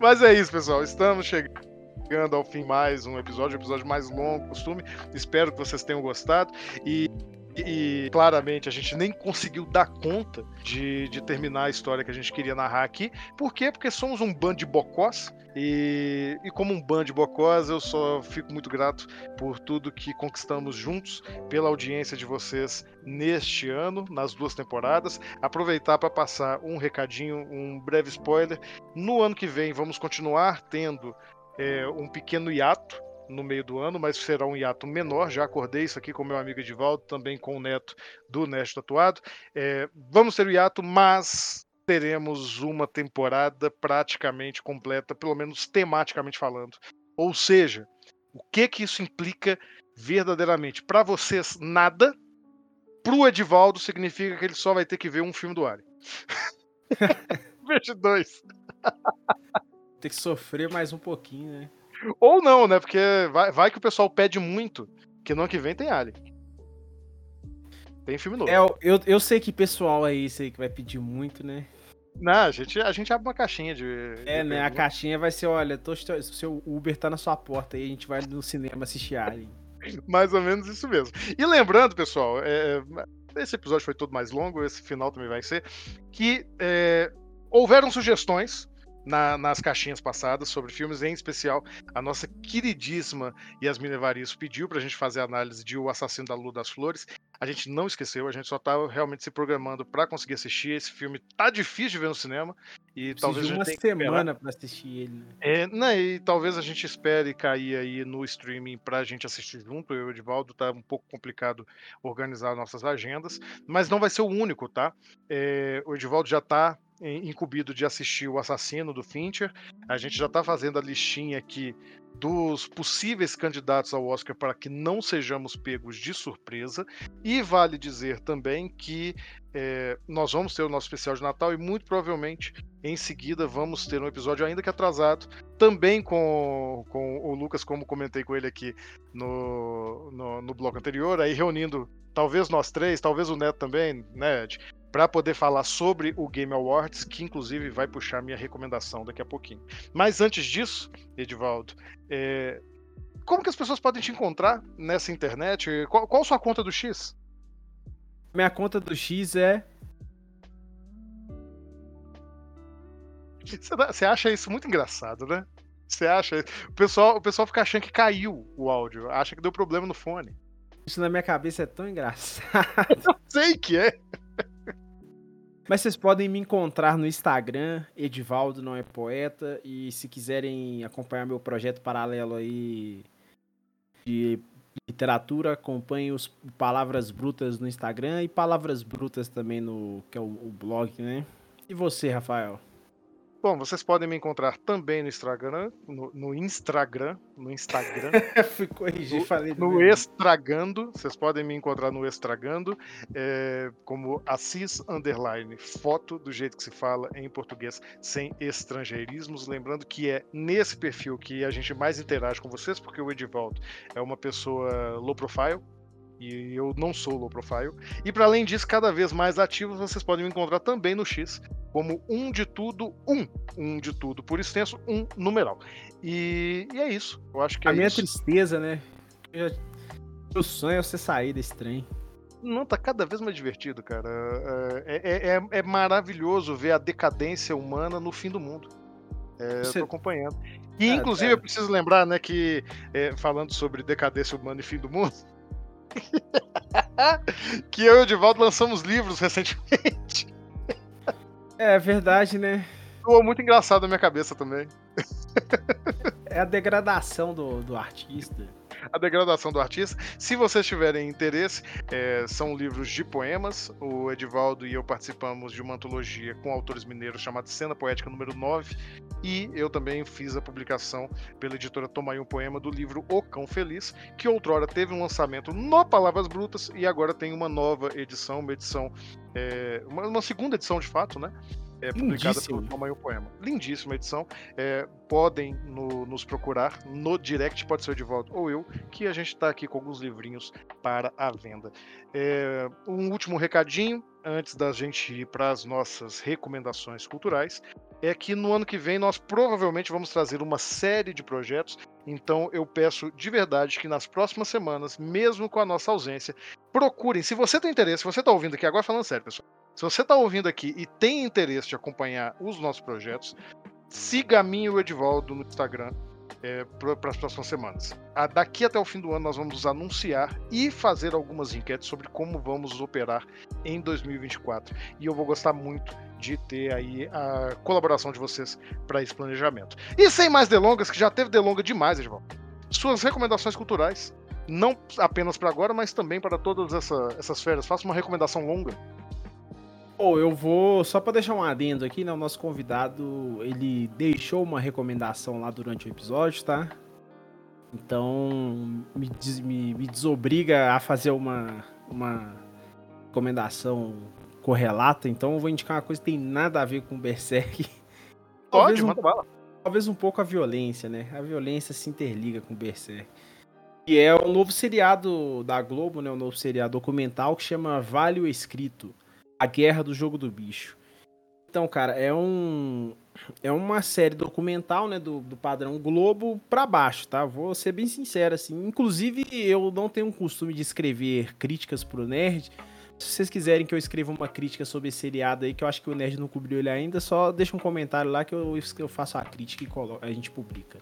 Mas é isso, pessoal. Estamos chegando ao fim mais um episódio, um episódio mais longo, costume. Espero que vocês tenham gostado. E... E claramente a gente nem conseguiu dar conta de, de terminar a história que a gente queria narrar aqui. Por quê? Porque somos um bando de bocós. E, e como um bando de bocós, eu só fico muito grato por tudo que conquistamos juntos, pela audiência de vocês neste ano, nas duas temporadas. Aproveitar para passar um recadinho, um breve spoiler. No ano que vem vamos continuar tendo é, um pequeno hiato no meio do ano, mas será um hiato menor. Já acordei isso aqui com meu amigo Edivaldo, também com o Neto do Nerd Tatuado. É, vamos ter o hiato, mas teremos uma temporada praticamente completa, pelo menos tematicamente falando. Ou seja, o que que isso implica verdadeiramente? Para vocês, nada. Pro Edivaldo, significa que ele só vai ter que ver um filme do Alien. Veja dois. Tem que sofrer mais um pouquinho, né? Ou não, né? Porque vai, vai que o pessoal pede muito, que no ano que vem tem Alien. Tem filme novo. É, eu, eu sei que pessoal aí, sei que vai pedir muito, né? Não, a gente, a gente abre uma caixinha de... É, de né? Pergunta. A caixinha vai ser, olha, tô, seu Uber tá na sua porta aí, a gente vai no cinema assistir Alien. Mais ou menos isso mesmo. E lembrando, pessoal, é, esse episódio foi todo mais longo, esse final também vai ser, que é, houveram sugestões... Na, nas caixinhas passadas sobre filmes, em especial a nossa queridíssima Yasmin Evaristo pediu pra gente fazer a análise de O Assassino da Lua das Flores. A gente não esqueceu, a gente só tá realmente se programando pra conseguir assistir. Esse filme tá difícil de ver no cinema e talvez a gente tenha semana pra assistir ele, né? É, né, e talvez a gente espere cair aí no streaming pra gente assistir junto. Eu e o Edivaldo, tá um pouco complicado organizar nossas agendas, mas não vai ser o único, tá? É, o Edivaldo já tá incumbido de assistir O Assassino do Fincher. A gente já está fazendo a listinha aqui dos possíveis candidatos ao Oscar para que não sejamos pegos de surpresa. E vale dizer também que é, nós vamos ter o nosso especial de Natal e muito provavelmente em seguida vamos ter um episódio, ainda que atrasado, também com, com o Lucas, como comentei com ele aqui no, no, no bloco anterior, aí reunindo talvez nós três, talvez o Neto também, né, Ed? Para poder falar sobre o Game Awards, que inclusive vai puxar minha recomendação daqui a pouquinho. Mas antes disso, Edivaldo, é... como que as pessoas podem te encontrar nessa internet? Qual, qual a sua conta do X? Minha conta do X é... Você acha isso muito engraçado, né? Você acha... O pessoal, o pessoal fica achando que caiu o áudio, acha que deu problema no fone. Isso na minha cabeça é tão engraçado. Eu sei que é. Mas vocês podem me encontrar no Instagram, Edivaldo Não É Poeta, e se quiserem acompanhar meu projeto paralelo aí de literatura, acompanhem os Palavras Brutas no Instagram e Palavras Brutas também no, que é o, o blog, né? E você, Rafael? Bom, vocês podem me encontrar também no Instagram, no, no Instagram, no Instagram. Fui corrigir, falei. No mesmo. Estragando, vocês podem me encontrar no Estragando, é, como Assis Underline, foto do jeito que se fala em português, sem estrangeirismos. Lembrando que é nesse perfil que a gente mais interage com vocês, porque o Edivaldo é uma pessoa low profile, e eu não sou low profile. E para além disso, cada vez mais ativos, vocês podem me encontrar também no X, como um de tudo, um, um de tudo, por extenso, um numeral. E, e é isso, eu acho que é isso. A minha tristeza, né? Meu sonho é você sair desse trem. Não, tá cada vez mais divertido, cara. É, é, é maravilhoso ver a decadência humana no fim do mundo. É, você... Eu tô acompanhando. E, ah, inclusive, tá. Eu preciso lembrar, né, que é, falando sobre decadência humana e fim do mundo, que eu e o Edivaldo lançamos livros recentemente. É verdade, né? Ficou muito engraçado na minha cabeça também. É a degradação do, do artista. A degradação do artista. Se vocês tiverem interesse, é, são livros de poemas. O Edivaldo e eu participamos de uma antologia com autores mineiros chamada Cena Poética número nove. E eu também fiz a publicação pela editora Tomai um Poema do livro O Cão Feliz, que outrora teve um lançamento no Palavras Brutas e agora tem uma nova edição, uma edição, é, uma, uma segunda edição de fato, né? É, publicada pelo Tomai um Poema. Lindíssima edição. É, podem no, nos procurar no direct, pode ser o Edivaldo ou eu, que a gente está aqui com alguns livrinhos para a venda. É, um último recadinho, antes da gente ir para as nossas recomendações culturais, é que no ano que vem nós provavelmente vamos trazer uma série de projetos. Então eu peço de verdade que nas próximas semanas, mesmo com a nossa ausência, procurem. Se você tem interesse, se você está ouvindo aqui agora, falando sério, pessoal, se você está ouvindo aqui e tem interesse de acompanhar os nossos projetos, siga a mim e o Edivaldo no Instagram, é, para as próximas semanas. A, daqui até o fim do ano nós vamos anunciar e fazer algumas enquetes sobre como vamos operar em dois mil e vinte e quatro. E eu vou gostar muito de ter aí a colaboração de vocês para esse planejamento. E sem mais delongas, que já teve delonga demais, Edivaldo, suas recomendações culturais, não apenas para agora, mas também para todas essa, essas férias. Faça uma recomendação longa. Oh, eu vou, só para deixar um adendo aqui, né? O nosso convidado, ele deixou uma recomendação lá durante o episódio, tá? Então, me, des, me, me desobriga a fazer uma, uma recomendação correlata, então eu vou indicar uma coisa que tem nada a ver com o Berserk. Pode, manda bala. Talvez um pouco a violência, né? A violência se interliga com o Berserk. E é um novo seriado da Globo, né? Um novo seriado documental que chama Vale o Escrito. A Guerra do Jogo do Bicho. Então, cara, é um é uma série documental, né, do, do padrão Globo pra baixo, tá? Vou ser bem sincero, assim. Inclusive, eu não tenho o costume de escrever críticas pro Nerd. Se vocês quiserem que eu escreva uma crítica sobre esse seriado aí, que eu acho que o Nerd não cobriu ele ainda, só deixa um comentário lá que eu, eu faço a crítica e coloco, a gente publica.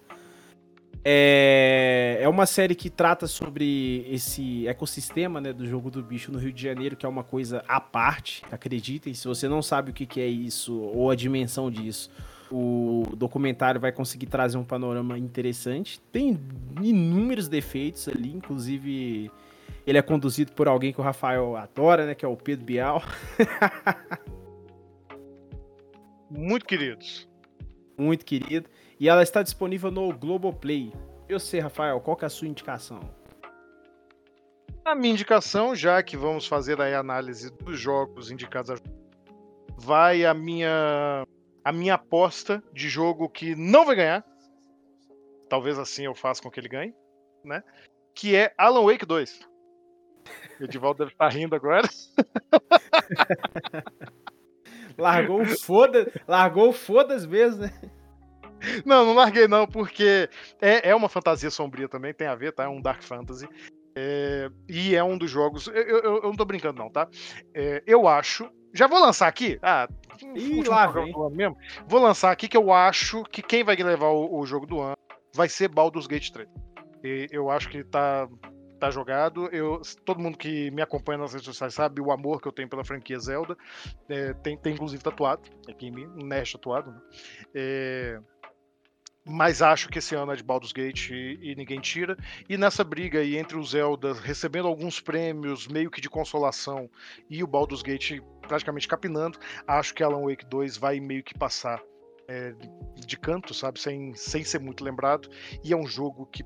É, é uma série que trata sobre esse ecossistema, né, do jogo do bicho no Rio de Janeiro, que é uma coisa à parte, acreditem. Se você não sabe o que, que é isso ou a dimensão disso, o documentário vai conseguir trazer um panorama interessante. Tem inúmeros defeitos ali, inclusive ele é conduzido por alguém que o Rafael adora, né, que é o Pedro Bial. Muito queridos. Muito querido. E ela está disponível no Globoplay. Eu sei, Rafael, qual que é a sua indicação? A minha indicação, já que vamos fazer aí a análise dos jogos indicados, a... vai a minha a minha aposta de jogo que não vai ganhar. Talvez assim eu faça com que ele ganhe, né? Que é Alan Wake dois. O Edivaldo deve estar rindo agora. Largou o foda, largou o foda-se mesmo, né? Não, não larguei não, porque é, é uma fantasia sombria também, tem a ver, tá? É um Dark Fantasy, é, e é um dos jogos, eu, eu, eu não tô brincando não, tá? É, eu acho, já vou lançar aqui, ah, Ih, lá vem. Mesmo. Vou lançar aqui que eu acho que quem vai levar o, o jogo do ano vai ser Baldur's Gate três, e eu acho que tá... tá jogado, eu, todo mundo que me acompanha nas redes sociais sabe o amor que eu tenho pela franquia Zelda, é, tem, tem inclusive tatuado, aqui em mim, um Nerd Tatuado, né? É, mas acho que esse ano é de Baldur's Gate e, e ninguém tira, e nessa briga aí entre o Zelda recebendo alguns prêmios meio que de consolação e o Baldur's Gate praticamente capinando, acho que Alan Wake dois vai meio que passar é, de canto, sabe, sem, sem ser muito lembrado, e é um jogo que,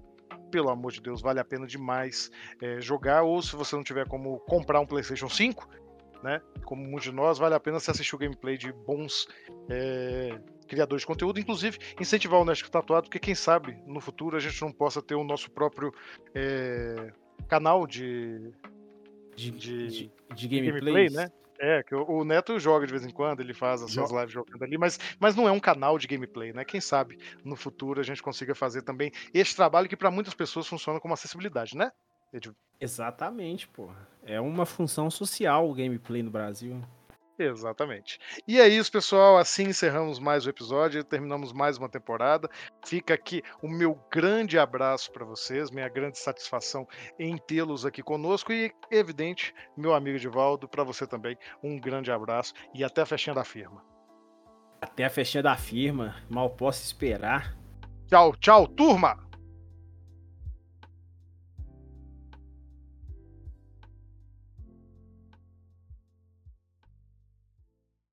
pelo amor de Deus, vale a pena demais é, jogar, ou se você não tiver como comprar um PlayStation cinco, né, como muitos de nós, vale a pena você assistir o gameplay de bons é, criadores de conteúdo, inclusive incentivar o Nerd Tatuado, porque quem sabe no futuro a gente não possa ter o nosso próprio é, canal de de, de, de, de gameplay, né? É, que o, o Neto joga de vez em quando, ele faz as suas lives jogando ali, mas, mas não é um canal de gameplay, né? Quem sabe no futuro a gente consiga fazer também esse trabalho que para muitas pessoas funciona como acessibilidade, né? Edivaldo? Exatamente, porra. É uma função social o gameplay no Brasil. Exatamente. E é isso, pessoal. Assim encerramos mais o episódio, terminamos mais uma temporada. Fica aqui o meu grande abraço para vocês, minha grande satisfação em tê-los aqui conosco e, evidente, meu amigo Edivaldo, para você também, um grande abraço e até a festinha da firma. Até a festinha da firma. Mal posso esperar. Tchau, tchau, turma!